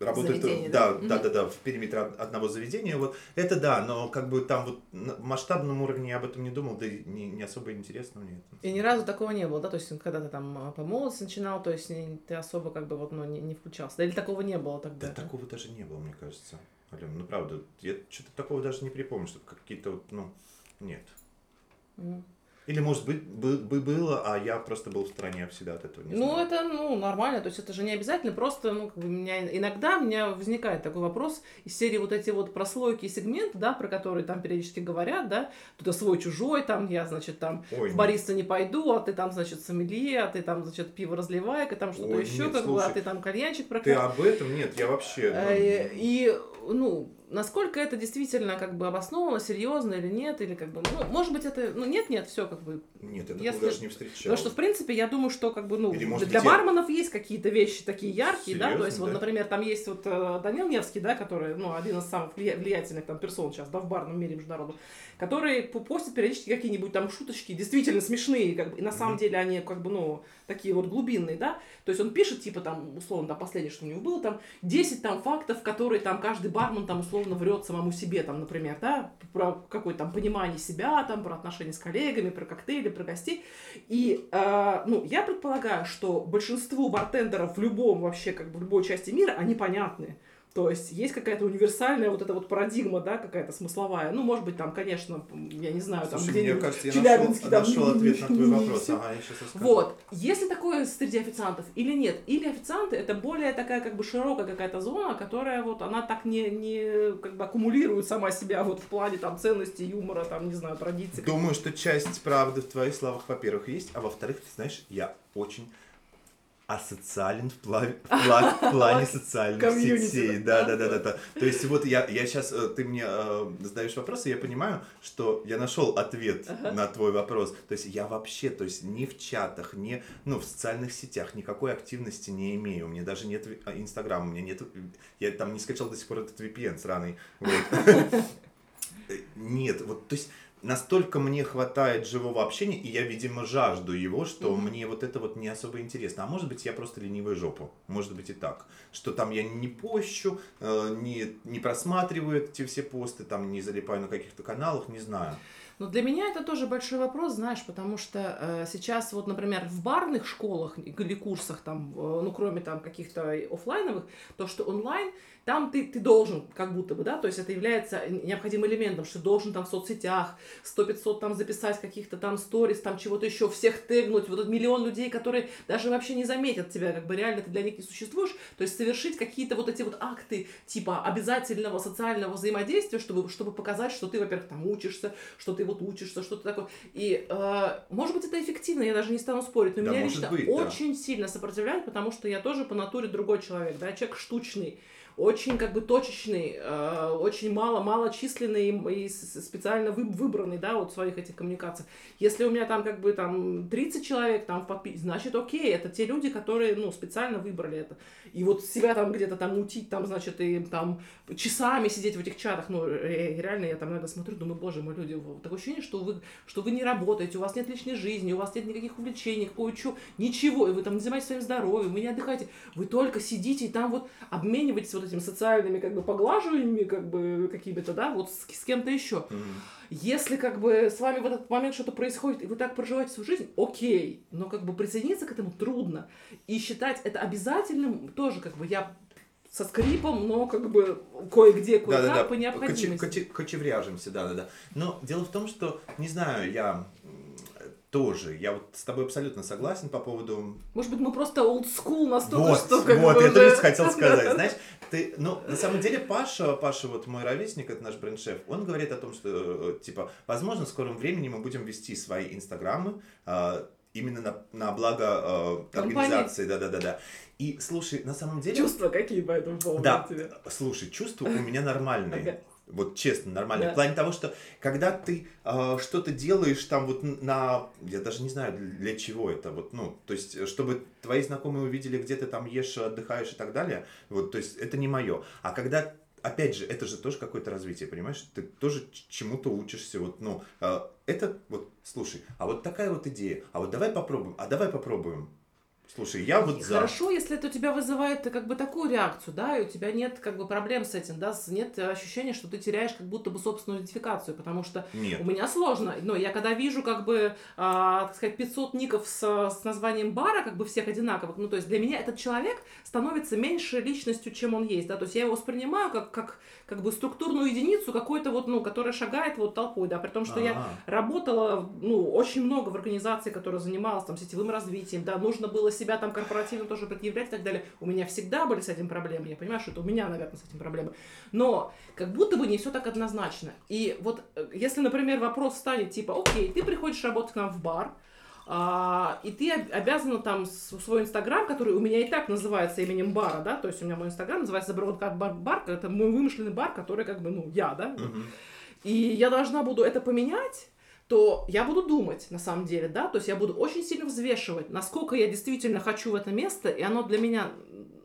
работают... Заведение, да, да, mm-hmm. да, да, да, в периметре одного заведения. Вот. Это да, но как бы там вот на масштабном уровне я об этом не думал, да и не, не особо интересно мне это. И ни разу такого не было, да? То есть, когда ты там по молодости начинал, то есть, ты особо как бы вот, ну, не, не включался. Да или такого не было тогда? Да, да? Такого даже не было, мне кажется. Ну, правда, я что-то такого даже не припомню, чтобы какие-то вот, ну, нет. Mm. Или, может быть, бы, бы было, а я просто был в стороне всегда от этого. Не ну, знаю. Это, ну, нормально, то есть это же не обязательно, просто, ну, как бы, меня, иногда у меня возникает такой вопрос из серии вот эти вот прослойки и сегменты, да, про которые там периодически говорят, да, туда свой-чужой, там, я, значит, там, Ой, в бариста не пойду, а ты там, значит, сомелье, а ты там, значит, пиво разливайка, там что-то Ой, еще, нет, как бы, а ты там кальянчик прокатил. Ты об этом? Нет, я вообще... И, и ну... Насколько это действительно как бы обосновано, серьезно или нет, или как бы, ну, может быть, это, ну, нет-нет, все как бы. Нет, это если... даже не встречал. Потому что, в принципе, я думаю, что как бы, ну, или, может, для я... барменов есть какие-то вещи такие яркие, серьезно, да, то есть, да? Вот, например, там есть вот Данил Невский, да, который, ну, один из самых влиятельных там персон сейчас, да, в барном мире международном, который постит периодически какие-нибудь там шуточки, действительно смешные, как бы, и на самом mm-hmm. деле они как бы, ну, такие вот глубинные, да, то есть он пишет, типа, там, условно, да, последнее, что у него было, там, десять там фактов, которые там каждый бармен там, условно, условно врет самому себе, там, например, да, про какое-то там понимание себя, там, про отношения с коллегами, про коктейли, про гостей. И э, ну, я предполагаю, что большинству бартендеров в любом вообще, как бы, любой части мира, они понятны. То есть есть какая-то универсальная вот эта вот парадигма, да, какая-то смысловая. Ну, может быть, там, конечно, я не знаю, там где-нибудь Челябинский. Я нашел ответ на твой вопрос. Ага, я сейчас расскажу. Вот. Есть ли такое среди официантов или нет? Или официанты — это более такая, как бы, широкая какая-то зона, которая вот, она так не, не как бы аккумулирует сама себя вот в плане там ценности, юмора, там, не знаю, традиций. Думаю, что часть правды в твоих словах, во-первых, есть, а во-вторых, ты знаешь, я очень... асоциален в, пла... в, пла... в плане социальных сетей. Да, да, да, да, да. То есть вот я, я сейчас, ты мне э, задаешь вопрос, и я понимаю, что я нашел ответ ага. на твой вопрос. То есть я вообще, то есть ни в чатах, ни ну, в социальных сетях никакой активности не имею. У меня даже нет Инстаграма, у меня нет... Я там не скачал до сих пор этот ви пи эн сраный. Нет, вот, то есть... Настолько мне хватает живого общения, и я, видимо, жажду его, что mm-hmm. мне вот это вот не особо интересно. А может быть, я просто ленивая жопа. Может быть и так. Что там я не пощу, э, не, не просматриваю эти все посты, там не залипаю на каких-то каналах, не знаю. Но для меня это тоже большой вопрос, знаешь, потому что э, сейчас вот, например, в барных школах или курсах, там, э, ну, кроме там каких-то офлайновых, то, что онлайн, там ты, ты должен, как будто бы, да, то есть это является необходимым элементом, что ты должен там в соцсетях сто пятьсот там записать каких-то там сторис, там чего-то еще, всех тегнуть, вот этот миллион людей, которые даже вообще не заметят тебя, как бы реально ты для них не существуешь, то есть совершить какие-то вот эти вот акты типа обязательного социального взаимодействия, чтобы, чтобы показать, что ты, во-первых, там учишься, что ты вот учишься, что-то такое. И, э, может быть, это эффективно, я даже не стану спорить, но да, меня лично быть, очень да. сильно сопротивляет, потому что я тоже по натуре другой человек, да, человек штучный, очень, как бы, точечный, э, очень мало-малочисленный и, и специально вы, выбранный, да, вот в своих этих коммуникациях. Если у меня там, как бы, там тридцать человек там в подписке, значит, окей, это те люди, которые, ну, специально выбрали это. И вот себя там где-то там мутить, там, значит, и там часами сидеть в этих чатах, ну, реально я там иногда смотрю, думаю, боже мой, люди, такое ощущение, что вы, что вы не работаете, у вас нет личной жизни, у вас нет никаких увлечений, кое-чего, ничего, и вы там не занимаетесь своим здоровьем, вы не отдыхаете, вы только сидите и там вот обмениваетесь вот этими социальными, как бы, поглаживаниями, как бы, какими-то, да, вот с, с кем-то еще. Mm-hmm. Если, как бы, с вами в этот момент что-то происходит, и вы так проживаете свою жизнь, окей, но, как бы, присоединиться к этому трудно. И считать это обязательным тоже, как бы, я со скрипом, но, как бы, кое-где, кое-как, да, да, да. по необходимости. Коче- коче- кочевряжемся, да-да-да. Но дело в том, что, не знаю, я... Тоже. Я вот с тобой абсолютно согласен по поводу... Может быть, мы просто old school настолько, вот, что... Как вот, бы я уже... тоже хотел сказать, знаешь, ты... Ну, на самом деле, Паша, Паша, вот мой ровесник, это наш бренд-шеф, он говорит о том, что, типа, возможно, в скором времени мы будем вести свои инстаграмы э, именно на, на благо э, организации, да-да-да-да. И, слушай, на самом деле... Чувства какие по этому поводу да. тебе? Слушай, чувства у меня нормальные. Okay. Вот честно, нормально. Да. В плане того, что когда ты э, что-то делаешь там вот на... Я даже не знаю, для чего это. Вот, ну, то есть, чтобы твои знакомые увидели, где ты там ешь, отдыхаешь и так далее. Вот, то есть, это не мое. А когда... Опять же, это же тоже какое-то развитие, понимаешь? Ты тоже чему-то учишься. Вот, ну, э, это вот, слушай, а вот такая вот идея. А вот давай попробуем, а давай попробуем. Слушай, я вот за. Хорошо, если это у тебя вызывает, как бы, такую реакцию, да, и у тебя нет, как бы, проблем с этим, да, нет ощущения, что ты теряешь, как будто бы, собственную идентификацию, потому что нет. у меня сложно, но я когда вижу, как бы, а, так сказать, пятьсот ников с, с названием бара, как бы, всех одинаковых, ну, то есть для меня этот человек становится меньше личностью, чем он есть, да, то есть я его воспринимаю как, как, как бы, структурную единицу какой-то вот, ну, которая шагает вот толпой, да, при том, что А-а-а. я работала, ну, очень много в организации, которая занималась там сетевым развитием, да, нужно было себя там корпоративно тоже предъявлять и так далее. У меня всегда были с этим проблемы. Я понимаю, что это у меня, наверное, с этим проблемы. Но как будто бы не все так однозначно. И вот если, например, вопрос станет типа, окей, ты приходишь работать к нам в бар, а, и ты обязана там свой инстаграм, который у меня и так называется именем бара, да, то есть у меня мой инстаграм называется Заброводка от Барка, это мой вымышленный бар, который, как бы, ну, я, да. Uh-huh. И я должна буду это поменять, то я буду думать, на самом деле, да, то есть я буду очень сильно взвешивать, насколько я действительно хочу в это место, и оно для меня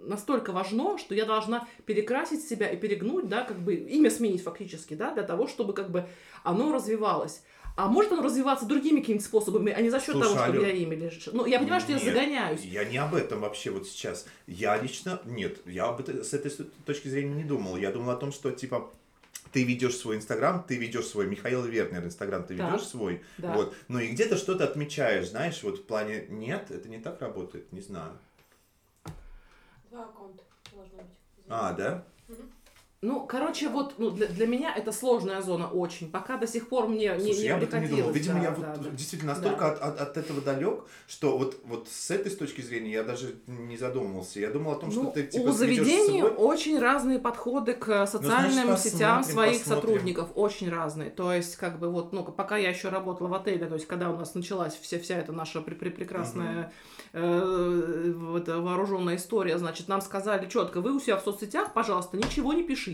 настолько важно, что я должна перекрасить себя и перегнуть, да, как бы имя сменить фактически, да, для того, чтобы, как бы, оно развивалось. А может он развиваться другими какими-то способами, а не за счет Слушай, того, что Алёна, я ими лежу? Ну, я понимаю, нет, что я загоняюсь. Я не об этом вообще вот сейчас. Я лично... Нет, я об этом с этой точки зрения не думал. Я думал о том, что, типа, ты ведешь свой Инстаграм, ты ведешь свой Михаил Вернер Инстаграм, ты ведешь да, свой. Да. Вот. Ну, и где-то что-то отмечаешь, знаешь, вот в плане... Нет, это не так работает, не знаю. Два аккаунта должно быть. Извините. А, да? Угу. Ну, короче, вот ну, для, для меня это сложная зона очень. Пока до сих пор мне Слушай, не, не я об этом не думал. Видимо, да, я да, вот да, действительно да. настолько от, от, от этого далек, что вот, вот с этой точки зрения я даже не задумывался. Я думал о том, ну, что ты типа у заведений очень разные подходы к социальным ну, значит, сетям своих посмотрим. сотрудников. Очень разные. То есть, как бы вот, ну, пока я еще работала в отеле, то есть, когда у нас началась вся, вся эта наша прекрасная угу. э, вот, вооруженная история, значит, нам сказали четко: вы у себя в соцсетях, пожалуйста, ничего не пишите.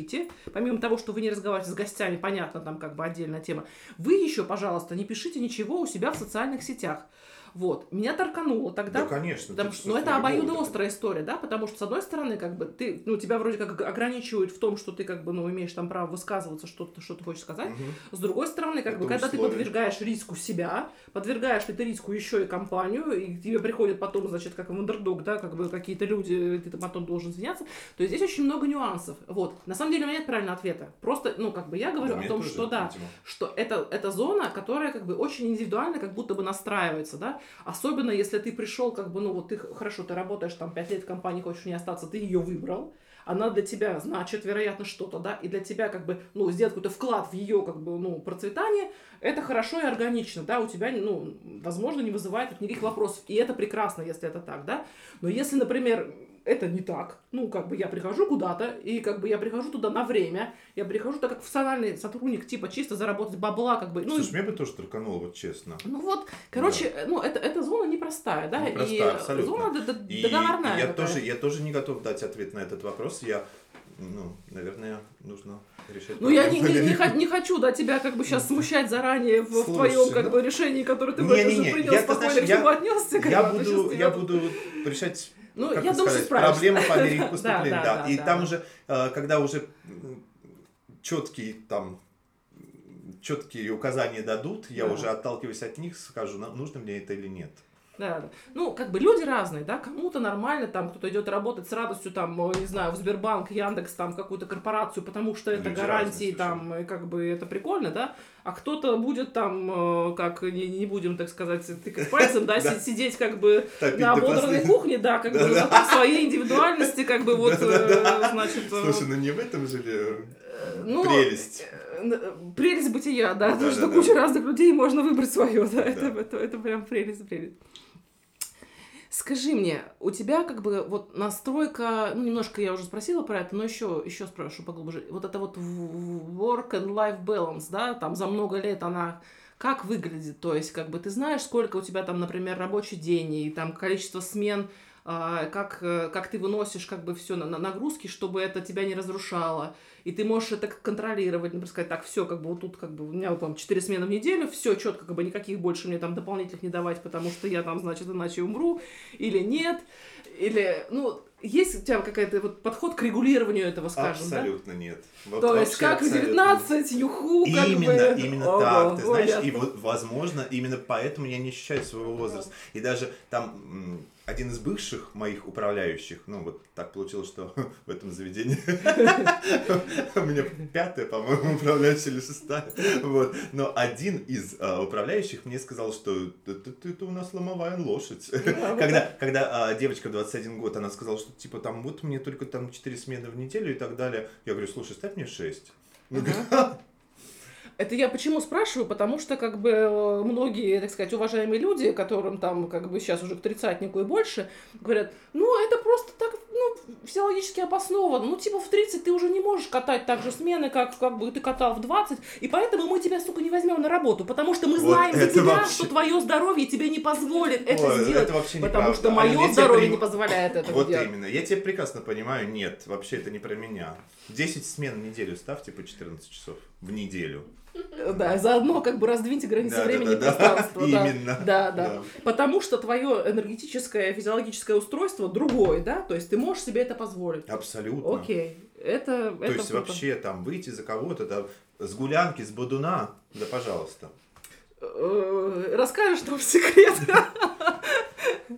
Помимо того, что вы не разговариваете с гостями, понятно, там как бы отдельная тема, вы еще, пожалуйста, не пишите ничего у себя в социальных сетях. Вот. Меня торкануло тогда. Да, конечно. Потому, но это обоюдоострая история, да, потому что, с одной стороны, как бы, ты, ну, тебя вроде как ограничивают в том, что ты, как бы, ну, имеешь там право высказываться, что ты, что ты хочешь сказать. Угу. С другой стороны, как это бы, когда условие. ты подвергаешь риску себя, подвергаешь ли ты риску еще и компанию, и к тебе приходят потом, значит, как вандердог, да, как бы какие-то люди, ты потом должен извиняться, то есть здесь очень много нюансов. Вот. На самом деле у меня нет правильного ответа. Просто, ну, как бы, я говорю да, о том, тоже, что, да, видимо. что это, это зона, которая, как бы, очень индивидуально, как будто бы настраивается, да. Особенно, если ты пришел, как бы, ну, вот ты, хорошо, ты работаешь там пять лет в компании, хочешь не остаться, ты ее выбрал, она для тебя значит, вероятно, что-то, да, и для тебя, как бы, ну, сделать какой-то вклад в ее, как бы, ну, процветание, это хорошо и органично, да, у тебя, ну, возможно, не вызывает тут никаких вопросов, и это прекрасно, если это так, да, но если, например, это не так, ну, как бы, я прихожу куда-то, и, как бы, я прихожу туда на время, я прихожу так как профессиональный сотрудник, типа, чисто заработать бабла, как бы, ну... Слушай, и... меня бы тоже торкануло, вот честно. Ну, вот, короче, да. ну, это, это зона непростая, да, непростая, и абсолютно. зона договорная. И я тоже, я тоже не готов дать ответ на этот вопрос, я... Ну, наверное, нужно решать. Ну, я не, не, не, не хочу, да, тебя как бы сейчас смущать заранее в, Слушай, в твоем как ну... бы решении, которое ты не, бы, не, не, принял, я, спокойно к нему отнесся. Я буду, я буду решать, ну, как я думаю, сказать, проблемы по мере их поступления. да, да, да, и да, там да. уже, когда уже четкие там... четкие указания дадут, я да. уже отталкиваюсь от них, скажу, нужно мне это или нет. Да, да. Ну, как бы люди разные, да, кому-то нормально, там, кто-то идет работать с радостью, там, не знаю, в Сбербанк, Яндекс, там, какую-то корпорацию, потому что это люди гарантии, разные, там, и как бы это прикольно, да, а кто-то будет там, как, не, не будем, так сказать, тыкать пальцем, да, сидеть, как бы, на ободранной кухне, да, как бы, на своей индивидуальности, как бы, вот, значит... Слушай, ну не в этом же ли прелесть? Прелесть бытия, да, потому что куча разных людей, можно выбрать свое, да, это прям прелесть, прелесть. Скажи мне, у тебя как бы вот настройка, ну немножко я уже спросила про это, но еще, еще спрошу поглубже, вот это вот work and life balance, да, там за много лет она как выглядит, то есть как бы ты знаешь, сколько у тебя там, например, рабочий день и там количество смен, как, как ты выносишь как бы все на, на нагрузки, чтобы это тебя не разрушало, и ты можешь это контролировать, например, сказать, так, все, как бы, вот тут, как бы, у меня вот, там четыре смены в неделю, все четко, как бы, никаких больше мне там дополнительных не давать, потому что я там, значит, иначе умру, или нет, или, ну, есть у тебя какой-то вот подход к регулированию этого, скажем, абсолютно да? нет. Вот То есть, как в девятнадцать, юху, как бы... Именно, именно так, ты знаешь, и, возможно, именно поэтому я не ощущаю своего возраста, и даже там... Один из бывших моих управляющих, ну вот так получилось, что в этом заведении у меня пятая, по-моему, управляющая или шестая, вот. Но один из управляющих мне сказал, что ты у нас ломовая лошадь. Когда девочка в двадцать один год, она сказала, что типа там вот мне только там четыре смены в неделю и так далее. Я говорю, слушай, ставь мне шесть. Это я почему спрашиваю? Потому что, как бы, многие, так сказать, уважаемые люди, которым там, как бы, сейчас уже к тридцатнику и больше, говорят, ну, это просто так, ну, физиологически обосновано. Ну, типа, в тридцать ты уже не можешь катать так же смены, как, как бы ты катал в двадцать, и поэтому мы тебя, сука, не возьмем на работу, потому что мы знаем вот за тебя, вообще... что твое здоровье тебе не позволит это Ой, сделать, это вообще потому что мое а здоровье прим... не позволяет этого вот делать. Вот именно. Я тебя прекрасно понимаю. Нет, вообще это не про меня. десять смен в неделю ставьте по четырнадцать часов в неделю. Да, заодно как бы раздвиньте границы да, времени да, да, и пространства. Да. Да. Именно. Да, да, да. Потому что твое энергетическое, физиологическое устройство другое, да? То есть ты можешь себе это позволить. Абсолютно. Окей. Это, То это есть круто. Вообще там выйти за кого-то, да, с гулянки, с бодуна, да пожалуйста. Расскажешь нам секрет?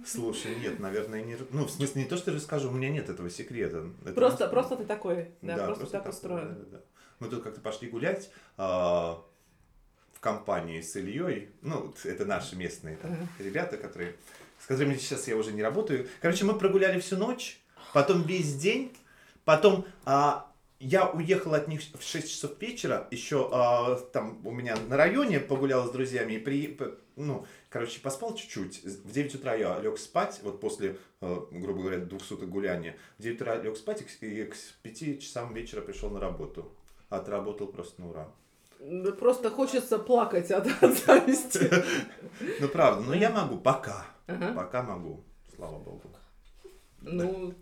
Слушай, нет, наверное, не... Ну, в смысле, не то, что расскажу, у меня нет этого секрета. Это просто, нас... просто ты такой, да, да просто, просто так устроен. Да, да. Мы тут как-то пошли гулять э, в компании с Ильей, ну, это наши местные там, uh-huh. ребята, которые, с которыми сейчас я уже не работаю. Короче, мы прогуляли всю ночь, потом весь день, потом... Э, Я уехал от них в шесть часов вечера, еще э, там у меня на районе погулял с друзьями, и при, ну, короче, поспал чуть-чуть. В девять утра я лег спать, вот после, э, грубо говоря, двух суток гуляния. В девять утра лег спать и к пяти часам вечера пришел на работу. Отработал просто на ура. Просто хочется плакать от зависти. Ну, правда, но я могу пока. Пока могу, слава богу. Ну...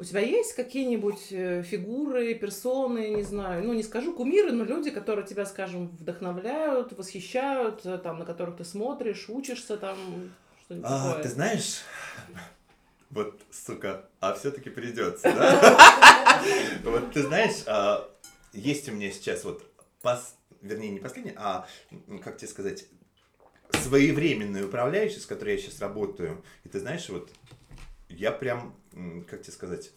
У тебя есть какие-нибудь фигуры, персоны, не знаю, ну не скажу кумиры, но люди, которые тебя, скажем, вдохновляют, восхищают, там, на которых ты смотришь, учишься, там, что-нибудь а, такое? Ты знаешь, вот, сука, а все-таки придется, да? Вот, ты знаешь, есть у меня сейчас вот, вернее, не последний, а, как тебе сказать, своевременный управляющий, с которой я сейчас работаю, и ты знаешь, вот, я прям, как тебе сказать,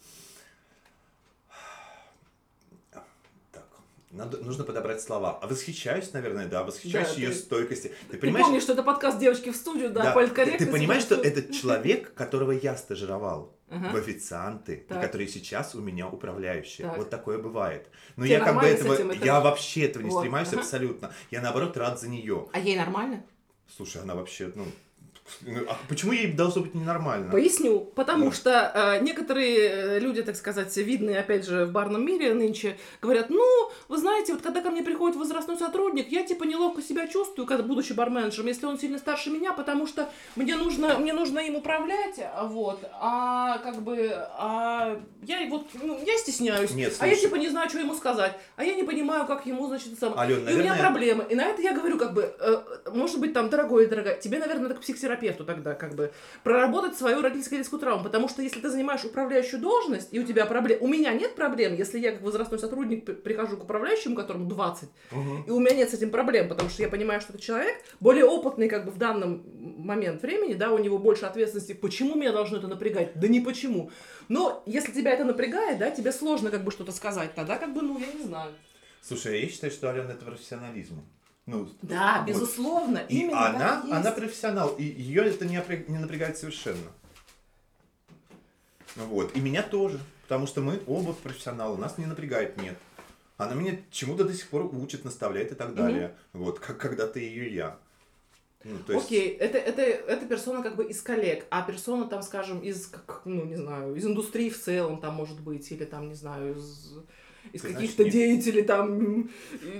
так, надо, нужно подобрать слова. А восхищаюсь, наверное, да, восхищаюсь да, ее ты, стойкости. Ты, ты понимаешь, помнишь, что это подкаст «Девочки в студию», да, да. политкорректность. Ты, ты понимаешь, что этот человек, которого я стажировал uh-huh. в официанты, так. и который сейчас у меня управляющий. Так. Вот такое бывает. Но тебе я как бы этого, это... я вообще этого не вот. стремаюсь uh-huh. абсолютно. Я, наоборот, рад за нее. А ей нормально? Слушай, она вообще, ну... А почему ей должно быть ненормально? Поясню. Потому ну. что э, некоторые люди, так сказать, видные, опять же, в барном мире нынче, говорят, ну, вы знаете, вот когда ко мне приходит возрастной сотрудник, я типа неловко себя чувствую, когда, будучи барменджером, если он сильно старше меня, потому что мне нужно, мне нужно им управлять, вот, а как бы, а я вот, ну, я стесняюсь, Нет, а я типа не знаю, что ему сказать, а я не понимаю, как ему, значит, сам... Алёна, и наверное... у меня проблемы. И на это я говорю, как бы, э, может быть, там, дорогой и дорогая, тебе, наверное, надо к психотерапевту тогда как бы проработать свою родительскую травму, потому что если ты занимаешь управляющую должность и у тебя проблем, у меня нет проблем, если я как возрастной сотрудник прихожу к управляющему, которому двадцать, угу. и у меня нет с этим проблем, потому что я понимаю, что это человек более опытный как бы в данном момент времени, да, у него больше ответственности, почему меня должно это напрягать, да не почему, но если тебя это напрягает, да, тебе сложно как бы что-то сказать, тогда как бы, ну, я не знаю. Слушай, я считаю, что Алена это профессионализм. Ну, да, вот. безусловно. И Именно она, так и она профессионал, и ее это не, опря... не напрягает совершенно. Вот. И меня тоже, потому что мы оба профессионалы, нас не напрягает, нет. Она меня чему-то до сих пор учит, наставляет и так далее. Угу. Вот, как когда ты ее и я. Ну, то есть... Окей, это, это, это персона как бы из коллег, а персона там, скажем, из, как, ну, не знаю, из индустрии в целом, там, может быть, или там, не знаю, из... Из ты каких-то знаешь, деятелей там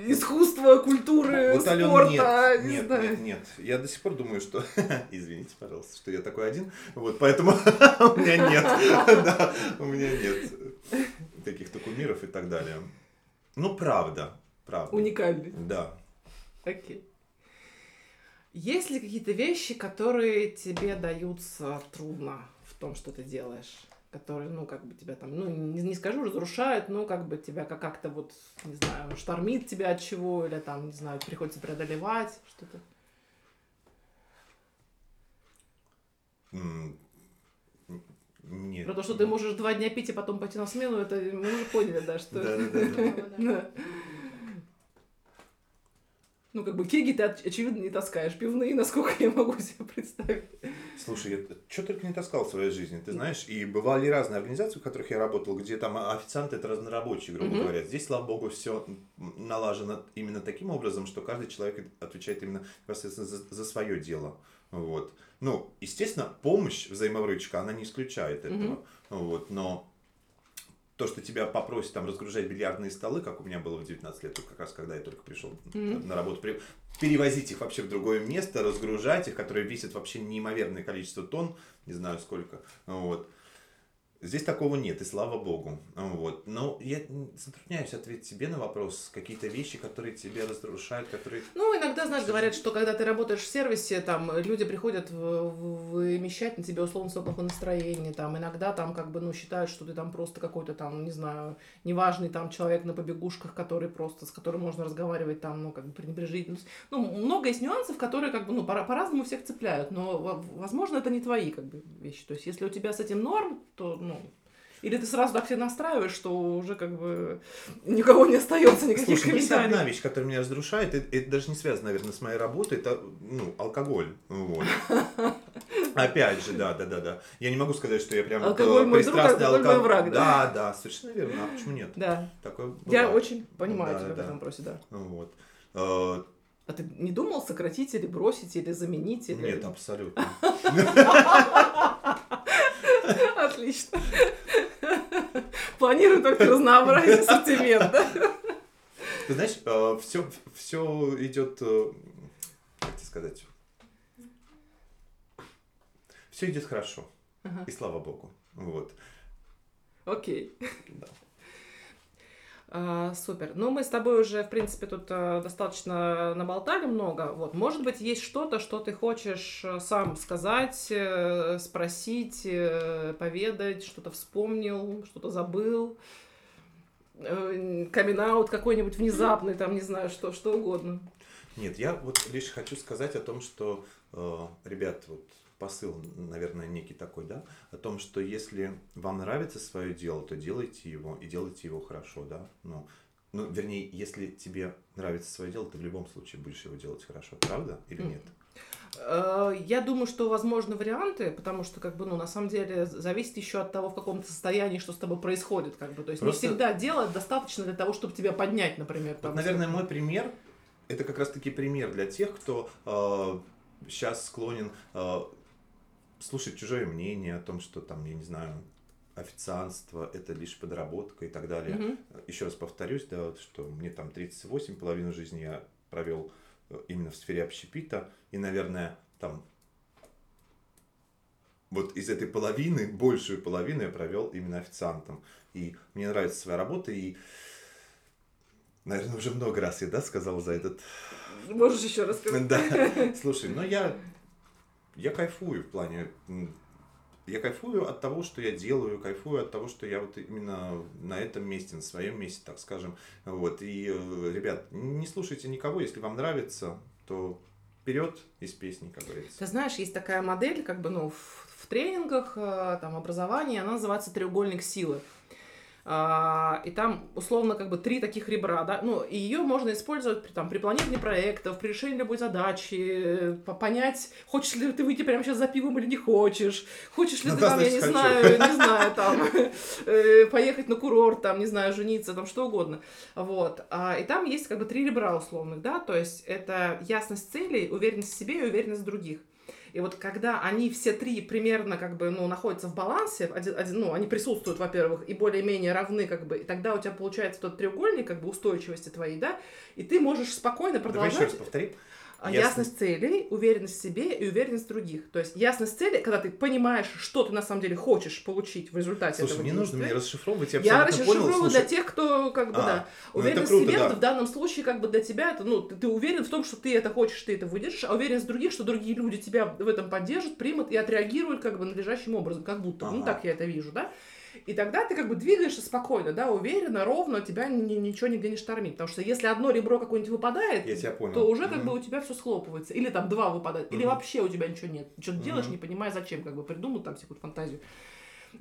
искусства, культуры, вот, спорта. Нет, не нет, знаю. нет, нет. Я до сих пор думаю, что... Извините, пожалуйста, что я такой один. Вот, поэтому у меня нет. Да, у меня нет таких-то кумиров и так далее. Ну, правда. Правда. Уникальный. Да. Окей. Есть ли какие-то вещи, которые тебе даются трудно в том, что ты делаешь? Которые, ну, как бы тебя там, ну, не, не скажу, разрушают, но как бы тебя как-то вот, не знаю, штормит тебя от чего, или там, не знаю, приходится преодолевать, что-то. Нет. Про то, что ты можешь два дня пить и потом пойти на смену, это мы уже поняли, да, что... Да-да-да. Ну, как бы кеги ты, очевидно, не таскаешь. Пивные, насколько я могу себе представить. Слушай, я что только не таскал в своей жизни, ты знаешь. И бывали разные организации, в которых я работал, где там официанты – это разнорабочие, грубо mm-hmm. говоря. Здесь, слава богу, все налажено именно таким образом, что каждый человек отвечает именно непосредственно за, за свое дело. Вот. Ну, естественно, помощь взаимовыручка, она не исключает этого. Mm-hmm. Вот, но... То, что тебя попросят там разгружать бильярдные столы, как у меня было в девятнадцать лет, как раз когда я только пришел mm-hmm. на работу, перевозить их вообще в другое место, разгружать их, которые весят вообще неимоверное количество тонн, не знаю сколько, вот. Здесь такого нет, и слава богу. Вот. Но я затрудняюсь ответить тебе на вопрос. Какие-то вещи, которые тебе разрушают, которые... Ну, иногда, знаешь, говорят, что когда ты работаешь в сервисе, там, люди приходят вымещать на тебе условно свое плохое настроение. Там, иногда там, как бы, ну, считают, что ты там просто какой-то там, не знаю, неважный там человек на побегушках, который просто, с которым можно разговаривать там, ну, как бы, пренебрежительно. Ну, много есть нюансов, которые, как бы, ну, по- по-разному всех цепляют. Но, возможно, это не твои, как бы, вещи. То есть, если у тебя с этим норм, то, ну, или ты сразу так все настраиваешь, что уже как бы никого не остается, никаких комментариев. Слушай, есть одна вещь, которая меня разрушает, это, это даже не связано, наверное, с моей работой, это, ну, алкоголь, вот. Опять же, да, да, да, да. Я не могу сказать, что я прям пристрастный алкоголь. Да, да, совершенно верно. А почему нет? Да. Я очень понимаю тебя в этом вопросе, да. Вот. А ты не думал сократить или бросить, или заменить? Нет, абсолютно. Отлично. Планирую только разнообразие ассортимента. Ты знаешь, все, все идет, как тебе сказать, все идет хорошо. Ага. И слава богу. Вот. Окей. Да. А, супер. Ну, мы с тобой уже, в принципе, тут а, достаточно наболтали много. Вот. Может быть, есть что-то, что ты хочешь сам сказать, э, спросить, э, поведать, что-то вспомнил, что-то забыл, э, камин-аут какой-нибудь внезапный, там, не знаю, что, что угодно. Нет, я вот лишь хочу сказать о том, что, э, ребят, вот посыл, наверное, некий такой, да, о том, что если вам нравится свое дело, то делайте его и делайте его хорошо, да, ну, ну, вернее, если тебе нравится свое дело, ты в любом случае будешь его делать хорошо, правда или нет? Я думаю, что возможны варианты, потому что, как бы, ну, на самом деле, зависит еще от того, в каком ты состоянии, что с тобой происходит, как бы, то есть просто... не всегда дело достаточно для того, чтобы тебя поднять, например. Там, вот, наверное, мой пример, это как раз-таки пример для тех, кто э, сейчас склонен... Э, слушать чужое мнение о том, что там, я не знаю, официантство – это лишь подработка и так далее. Mm-hmm. Еще раз повторюсь, да, что мне там тридцать восемь, половину жизни я провел именно в сфере общепита, и, наверное, там вот из этой половины, большую половину я провел именно официантом. И мне нравится своя работа, и, наверное, уже много раз я, да, сказал за этот… Можешь еще раз сказать. Да, слушай, но я… Я кайфую в плане, я кайфую от того, что я делаю, кайфую от того, что я вот именно на этом месте, на своем месте, так скажем, вот, и, ребят, не слушайте никого, если вам нравится, то вперед из песни, как говорится. Ты знаешь, есть такая модель, как бы, ну, в, в тренингах, там, образовании, она называется «Треугольник силы». И там, условно, как бы три таких ребра, да, ну, и ее можно использовать при, там, при планировании проектов, при решении любой задачи, понять, хочешь ли ты выйти прямо сейчас за пивом или не хочешь, хочешь ли ну, ты, да, там, значит, я не хочу. знаю, не знаю, там, поехать на курорт, там, не знаю, жениться, там, что угодно, вот, и там есть, как бы, три ребра условных, да, то есть это ясность целей, уверенность в себе и уверенность в других. И вот когда они все три примерно, как бы, ну, находятся в балансе, один, один, ну, они присутствуют, во-первых, и более-менее равны, как бы, и тогда у тебя получается тот треугольник, как бы, устойчивости твоей, да, и ты можешь спокойно продолжать. Давай еще раз повтори. Ясность целей, уверенность в себе и уверенность в других. То есть ясность целей, когда ты понимаешь, что ты на самом деле хочешь получить в результате Слушай, этого. Слушай, не нужно мне расшифровывать, я абсолютно понял. Я расшифровываю для тех, кто, как бы, а, да. Ну, уверенность в себе, да. В данном случае, как бы, для тебя, это, ну, ты, ты уверен в том, что ты это хочешь, ты это выдержишь, а уверенность в других, что другие люди тебя в этом поддержат, примут и отреагируют, как бы, надлежащим образом, как будто. Ага. Ну, так я это вижу, да. И тогда ты, как бы, двигаешься спокойно, да, уверенно, ровно, тебя ничего нигде не штормит. Потому что если одно ребро какое-нибудь выпадает, то уже, как mm-hmm. бы, у тебя все схлопывается. Или там два выпадают, mm-hmm. или вообще у тебя ничего нет. Что ты mm-hmm. делаешь, не понимая зачем, как бы, придумал там всякую фантазию.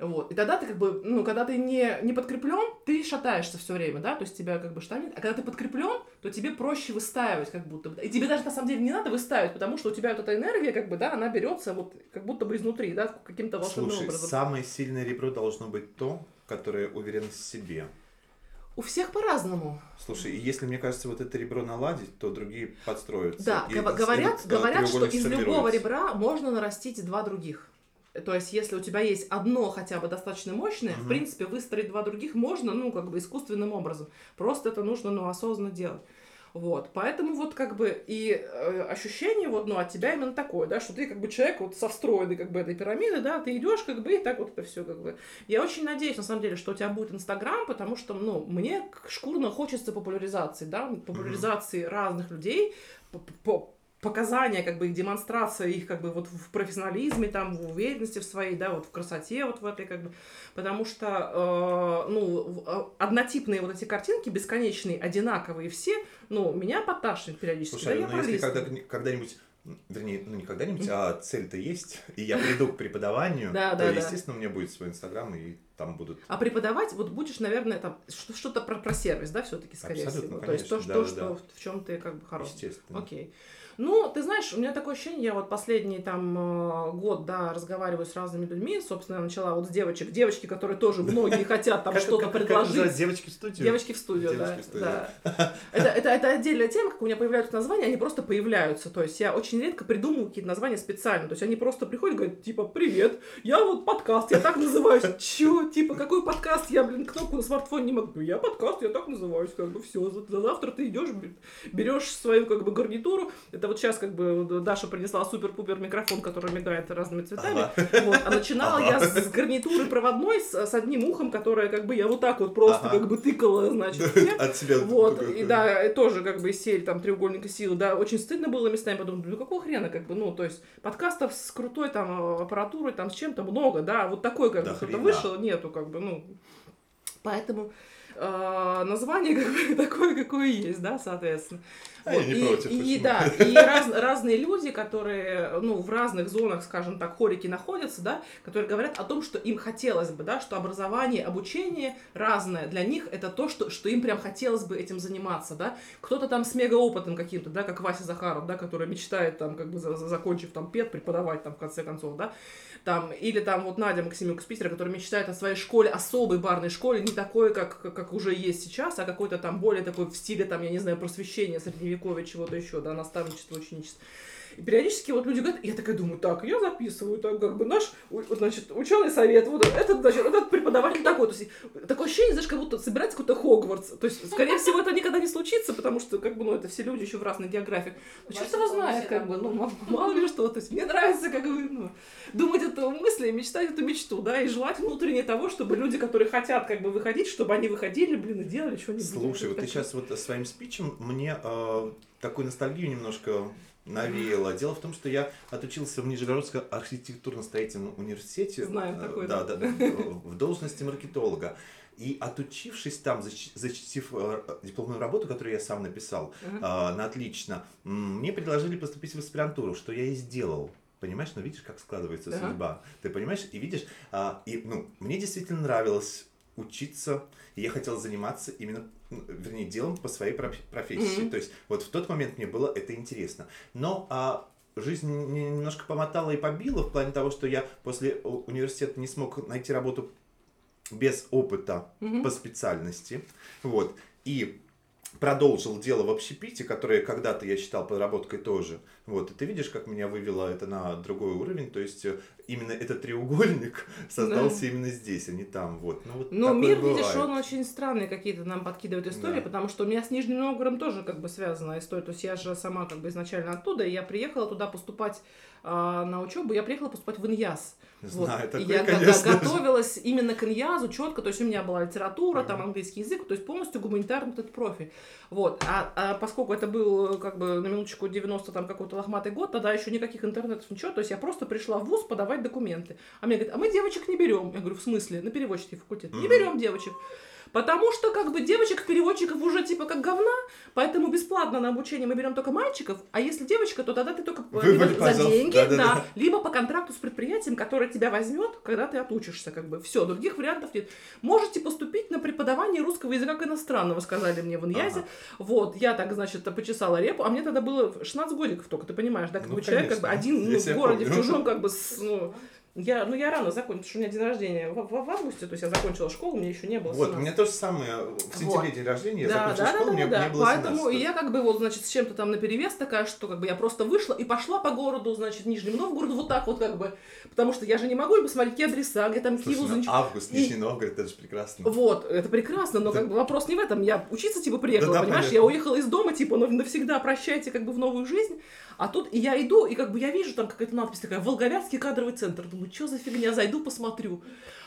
Вот. И тогда ты, как бы, ну, когда ты не, не подкреплен, ты шатаешься все время, да, то есть тебя, как бы, штормит. А когда ты подкреплен, то тебе проще выстаивать, как будто бы. И тебе даже, на самом деле, не надо выстаивать, потому что у тебя вот эта энергия, как бы, да, она берется вот как будто бы изнутри, да, каким-то волшебным Слушай, образом. Слушай, самое сильное ребро должно быть то, которое уверен в себе. У всех по-разному. Слушай, и если, мне кажется, вот это ребро наладить, то другие подстроятся. Да, и говорят, этот, говорят, что из любого ребра можно нарастить два других. То есть, если у тебя есть одно хотя бы достаточно мощное, mm-hmm. в принципе, выстроить два других можно, ну, как бы, искусственным образом. Просто это нужно, ну, осознанно делать. Вот, поэтому вот как бы и ощущение вот, ну, от тебя именно такое, да, что ты как бы человек вот со встроенной как бы этой пирамиды, да, ты идешь как бы и так вот это все как бы. Я очень надеюсь, на самом деле, что у тебя будет Инстаграм, потому что, ну, мне шкурно хочется популяризации, да, популяризации mm-hmm. разных людей, показания, как бы их демонстрация, их как бы вот в профессионализме, там, в уверенности в своей, да, вот в красоте, вот в этой как бы, потому что, э, ну, однотипные вот эти картинки, бесконечные, одинаковые все, ну, меня подташнит периодически. Слушай, да, я ну, если когда-нибудь, когда-нибудь, вернее, ну, не когда-нибудь, а цель-то есть, и я приду к преподаванию, то, естественно, у меня будет свой Инстаграм, и там будут... А преподавать вот будешь, наверное, там что-то про, про сервис, да, все-таки, скорее Абсолютно, всего. Конечно. То есть то, да, что, да. Что, в чем ты как бы хорош. Естественно. Окей. Ну, ты знаешь, у меня такое ощущение, я вот последний там год, да, разговариваю с разными людьми, собственно, я начала вот с девочек, девочки, которые тоже многие хотят там что-то предложить. Девочки в студию? Девочки в студию, да. Это отдельная тема, как у меня появляются названия, они просто появляются, то есть я очень редко придумываю какие-то названия специально, то есть они просто приходят и говорят, типа, привет, я вот подкаст, я так называюсь, чё? Типа, какой подкаст? Я, блин, кнопку на смартфоне не могу. Ну, я подкаст, я так называюсь, как бы, все. За завтра ты идешь, берешь свою, как бы, гарнитуру. Это вот сейчас, как бы, Даша принесла супер-пупер микрофон, который мигает разными цветами. Ага. Вот. А начинала ага. я с гарнитуры проводной, с, с одним ухом, которое, как бы, я вот так вот просто, ага. как бы, тыкала, значит, всем. От себя. Вот. И, да, тоже, как бы, из серии, там, треугольника силы, да, очень стыдно было местами. Потом, ну, какого хрена, как бы, ну, то есть, подкастов с крутой, там, аппаратурой, там, с чем-то много, да, вот такой, как да бы, кто-то вышел, нет. Нету, как бы, ну, поэтому э, название как бы, такое, какое есть, да, соответственно. А вот. Я не и, против, и, да, и раз, разные люди, которые, ну, в разных зонах, скажем так, хорики находятся, да, которые говорят о том, что им хотелось бы, да, что образование, обучение разное для них, это то, что, что им прям хотелось бы этим заниматься, да. Кто-то там с мегаопытом каким-то, да, как Вася Захаров, да, который мечтает там, как бы, закончив там пед, преподавать там в конце концов, да, там, или там вот Надя Максимович из Питера, которая мечтает о своей школе, особой барной школе, не такой, как, как уже есть сейчас, а какой-то там более такой в стиле, там, я не знаю, просвещения средневековья, чего-то еще, да, наставничество, ученичество. И периодически вот люди говорят, я такая думаю, так, я записываю, так, как бы наш, значит, ученый совет, вот этот, значит, этот преподаватель такой, то есть, такое ощущение, знаешь, как будто собирается какой-то Хогвартс, то есть, скорее всего, это никогда не случится, потому что, как бы, ну, это все люди еще в разных географиях, ну, черт его знает, как бы, ну, мало ли что, то есть, мне нравится, как бы, ну, думать эту мысль, мечтать эту мечту, да, и желать внутренне того, чтобы люди, которые хотят, как бы, выходить, чтобы они выходили, блин, и делали что-нибудь. Слушай, вот ты сейчас вот своим спичем мне такую ностальгию немножко... навеяло. Дело в том, что я отучился в Нижегородском архитектурно-строительном университете. Знаю, такой, да, да, да, в должности маркетолога. И отучившись там, зачтив дипломную работу, которую я сам написал, uh-huh. на отлично, мне предложили поступить в аспирантуру, что я и сделал. Понимаешь, ну видишь, как складывается uh-huh. судьба. Ты понимаешь и видишь. И, ну, мне действительно нравилось учиться, и я хотел заниматься именно, вернее, делом по своей профессии. Mm-hmm. То есть вот в тот момент мне было это интересно. Но а, жизнь немножко помотала и побила в плане того, что я после университета не смог найти работу без опыта mm-hmm. по специальности. Вот. И продолжил дело в общепите, которое когда-то я считал подработкой тоже. Вот. И ты видишь, как меня вывело это на другой уровень. То есть именно этот треугольник создался да. именно здесь, а не там. Вот. Ну, вот. Но мир, бывает. Видишь, он очень странный, какие-то нам подкидывают истории, да. потому что у меня с Нижним Новгородом тоже как бы связана история. То есть я же сама как бы изначально оттуда, и я приехала туда поступать э, на учебу, я приехала поступать в ИНЯС. Знаю, вот. Такой, и я конечно. Готовилась именно к ИНЯСу четко, то есть у меня была литература, mm-hmm. там английский язык, то есть полностью гуманитарный вот этот профиль. Вот. А, а поскольку это был как бы на минуточку девяносто там какой-то лохматый год, тогда еще никаких интернетов, ничего, то есть я просто пришла в вуз подавать документы. А мне говорят, а мы девочек не берем. Я говорю, в смысле? На переводческий факультет. Mm-hmm. Не берем девочек. Потому что, как бы, девочек-переводчиков уже, типа, как говна, поэтому бесплатно на обучение мы берем только мальчиков, а если девочка, то тогда ты только выбор, за деньги, да, да, да, да. либо по контракту с предприятием, которое тебя возьмет, когда ты отучишься, как бы, все, других вариантов нет. Можете поступить на преподавание русского языка как иностранного, сказали мне в ИНЯЗе, ага. вот, я так, значит, почесала репу, а мне тогда было шестнадцать годиков только, ты понимаешь, да, как ну, бы, конечно. Человек, как бы, один ну, в городе, помню. В чужом, как бы, с, ну... Я, ну, я рано закончила, потому что у меня день рождения в, в, в августе, то есть я закончила школу, мне еще не было семнадцати. Вот, у меня то же самое, в сентябре вот. День рождения, я да, закончила да, школу, да, мне, да. мне было семнадцать. Поэтому я как бы вот, значит, с чем-то там наперевес такая, что как бы я просто вышла и пошла по городу, значит, Нижнему Новгороду, вот так вот как бы, потому что я же не могу и посмотреть, какие адреса, где там какие вузы. Август, и... Нижний Новгород, это же прекрасно. Вот, это прекрасно, но да. как бы вопрос не в этом, я учиться типа приехала, да, да, понимаешь, понятно. Я уехала из дома, типа, навсегда прощайте как бы в новую жизнь, а тут и я иду, и как бы я вижу там какая-то надпись такая, Волговятский кадровый центр, ну, что за фигня, зайду, посмотрю.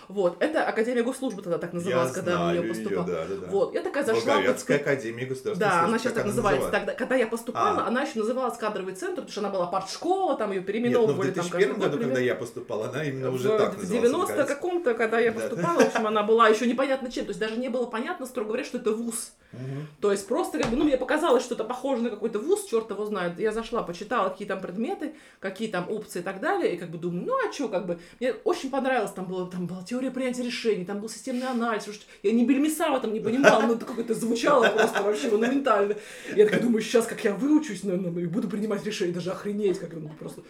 Вот, это Академия Госслужбы тогда так называлась, я когда знаю, я поступала. Ее, да, да, да. Вот, я такая зашла... Волговятская Академия Государственной Службы. Да, она сейчас так называется. Тогда, когда я поступала, а. она еще называлась кадровый центр, потому что она была партшкола, там ее переименовывали. Нет, но в две тысячи первом там, году, например, когда я поступала, она именно уже в, так в называлась. В девяностом каком-то, когда я поступала, да. в общем, она была еще непонятно чем, то есть даже не было понятно, строго говоря, что это вуз. Угу. То есть просто, как бы, ну, мне показалось, что это похоже на какой-то вуз, черт его знает. Я зашла, почитала, какие там предметы, какие там опции и так далее, и как бы думаю, ну, а что, как бы, мне очень понравилось, там было, там было теория принятия решений, там был системный анализ, я ни бельмеса в этом не понимала, но это как-то звучало просто вообще монументально. Я так думаю, сейчас как я выучусь, наверное, и буду принимать решения, даже охренеть, как ну, просто...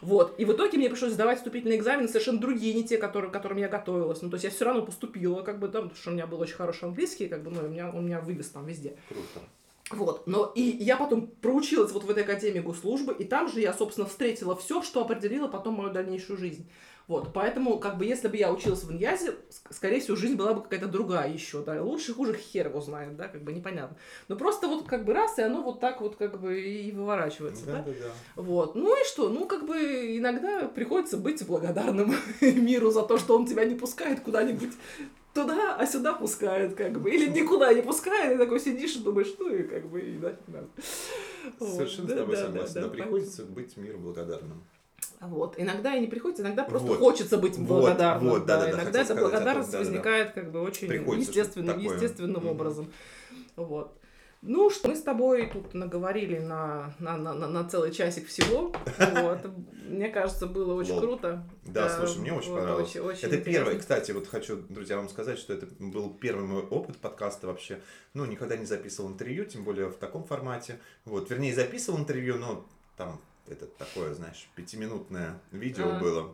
Вот, и в итоге мне пришлось сдавать вступительные экзамены совершенно другие, не те, которые, к которым я готовилась, ну, то есть я все равно поступила, как бы, да, потому что у меня был очень хороший английский, как бы, ну, у меня, он меня вывез там везде. Круто. Вот, но и я потом проучилась вот в этой Академии Госслужбы, и там же я, собственно, встретила все, что определило потом мою дальнейшую жизнь. Вот, поэтому, как бы, если бы я училась в Иньязе, скорее всего, жизнь была бы какая-то другая еще, да, лучше, хуже, хер его знает, да, как бы, непонятно. Но просто вот, как бы, раз, и оно вот так вот, как бы, и выворачивается, да? Да, да. Вот, ну и что, ну, как бы, иногда приходится быть благодарным миру за то, что он тебя не пускает куда-нибудь туда, а сюда пускают, как бы, или никуда не пускают, и такой сидишь и думаешь, ну, и как бы, и нафиг надо. Совершенно вот, с тобой да, согласен, да, да, да, приходится поэтому... быть миру благодарным. Вот, иногда и не приходится, иногда просто вот. Хочется быть благодарным, вот, вот, да, да, да, иногда эта сказать, благодарность да, возникает да, да. как бы очень естественным, естественным образом, mm-hmm. вот. Ну, что мы с тобой тут наговорили на, на, на, на целый часик всего, вот, мне кажется, было очень круто. Да, слушай, мне очень понравилось. Это первое, кстати, вот хочу, друзья, вам сказать, что это был первый мой опыт подкаста вообще, ну, никогда не записывал интервью, тем более в таком формате, вот, вернее, записывал интервью, но там... Это такое, знаешь, пятиминутное видео а... было,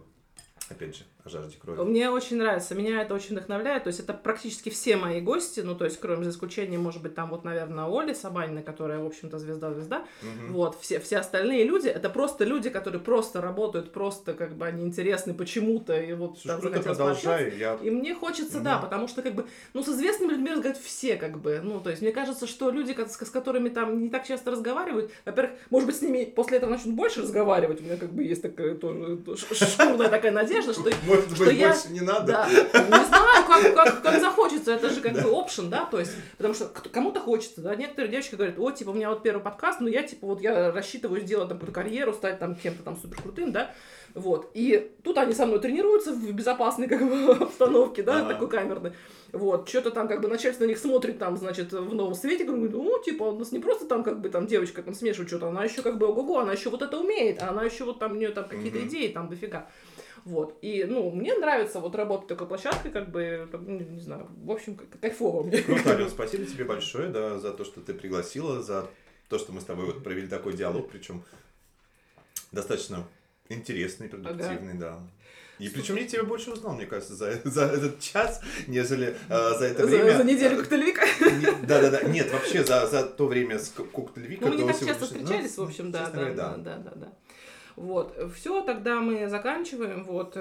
опять же, о жажде крови. Мне очень нравится, меня это очень вдохновляет, то есть это практически все мои гости, ну, то есть, кроме, за исключением, может быть, там вот, наверное, Оли Сабанина, которая, в общем-то, звезда-звезда, угу. вот, все, все остальные люди, это просто люди, которые просто работают, просто, как бы, они интересны почему-то, и вот... Слушай, круто, продолжай, я... И мне хочется, угу. да, потому что, как бы, ну, с известными людьми разговаривать все, как бы, ну, то есть, мне кажется, что люди, с которыми там не так часто разговаривают, во-первых, может быть, с ними после этого начнут больше разговаривать, у меня, как бы, есть такая тоже шкурная такая надежда, что... Может быть, что больше я, не надо? Да, не знаю, как, как, как захочется, это же как да. бы option, да, то есть, потому что кому-то хочется, да, некоторые девочки говорят, о, типа, у меня вот первый подкаст, но я, типа, вот я рассчитываю сделать там какую-то карьеру, стать там кем-то там суперкрутым, да, вот, и тут они со мной тренируются в безопасной, как бы, обстановке, да, А-а-а. такой камерной, вот, что-то там, как бы, начальство на них смотрит, там, значит, в новом свете, говорит, ну, типа, у нас не просто там, как бы, там, девочка там смешивает что-то, она еще, как бы, ого-го, она еще вот это умеет, а она еще вот там, у нее там какие-то mm-hmm. идеи там дофига. Вот, и, ну, мне нравится вот работать такой площадкой, как бы, не знаю, в общем, кайфово мне. Круто, Алена, спасибо тебе большое, да, за то, что ты пригласила, за то, что мы с тобой вот провели такой диалог, причем достаточно интересный, продуктивный, ага. да. И причем я тебя больше узнал, мне кажется, за, за этот час, нежели э, за это за, время... За неделю Cocktail Vik. Да-да-да, нет, вообще за, за то время с Cocktail Vik. Ну, мы не так часто встречались, в общем, да-да-да-да-да. Вот, все, тогда мы заканчиваем, вот,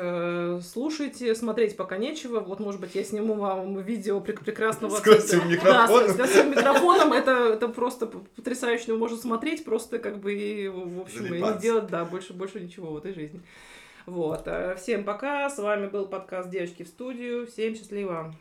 слушайте, смотреть пока нечего, вот, может быть, я сниму вам видео прекрасного... С красивым микрофоном. Да, с красивым микрофоном, это, это просто потрясающе, можно смотреть, просто, как бы, и, в общем, и не делать, да, больше, больше ничего в этой жизни. Вот, всем пока, с вами был подкаст «Девочки в студию», всем счастливо!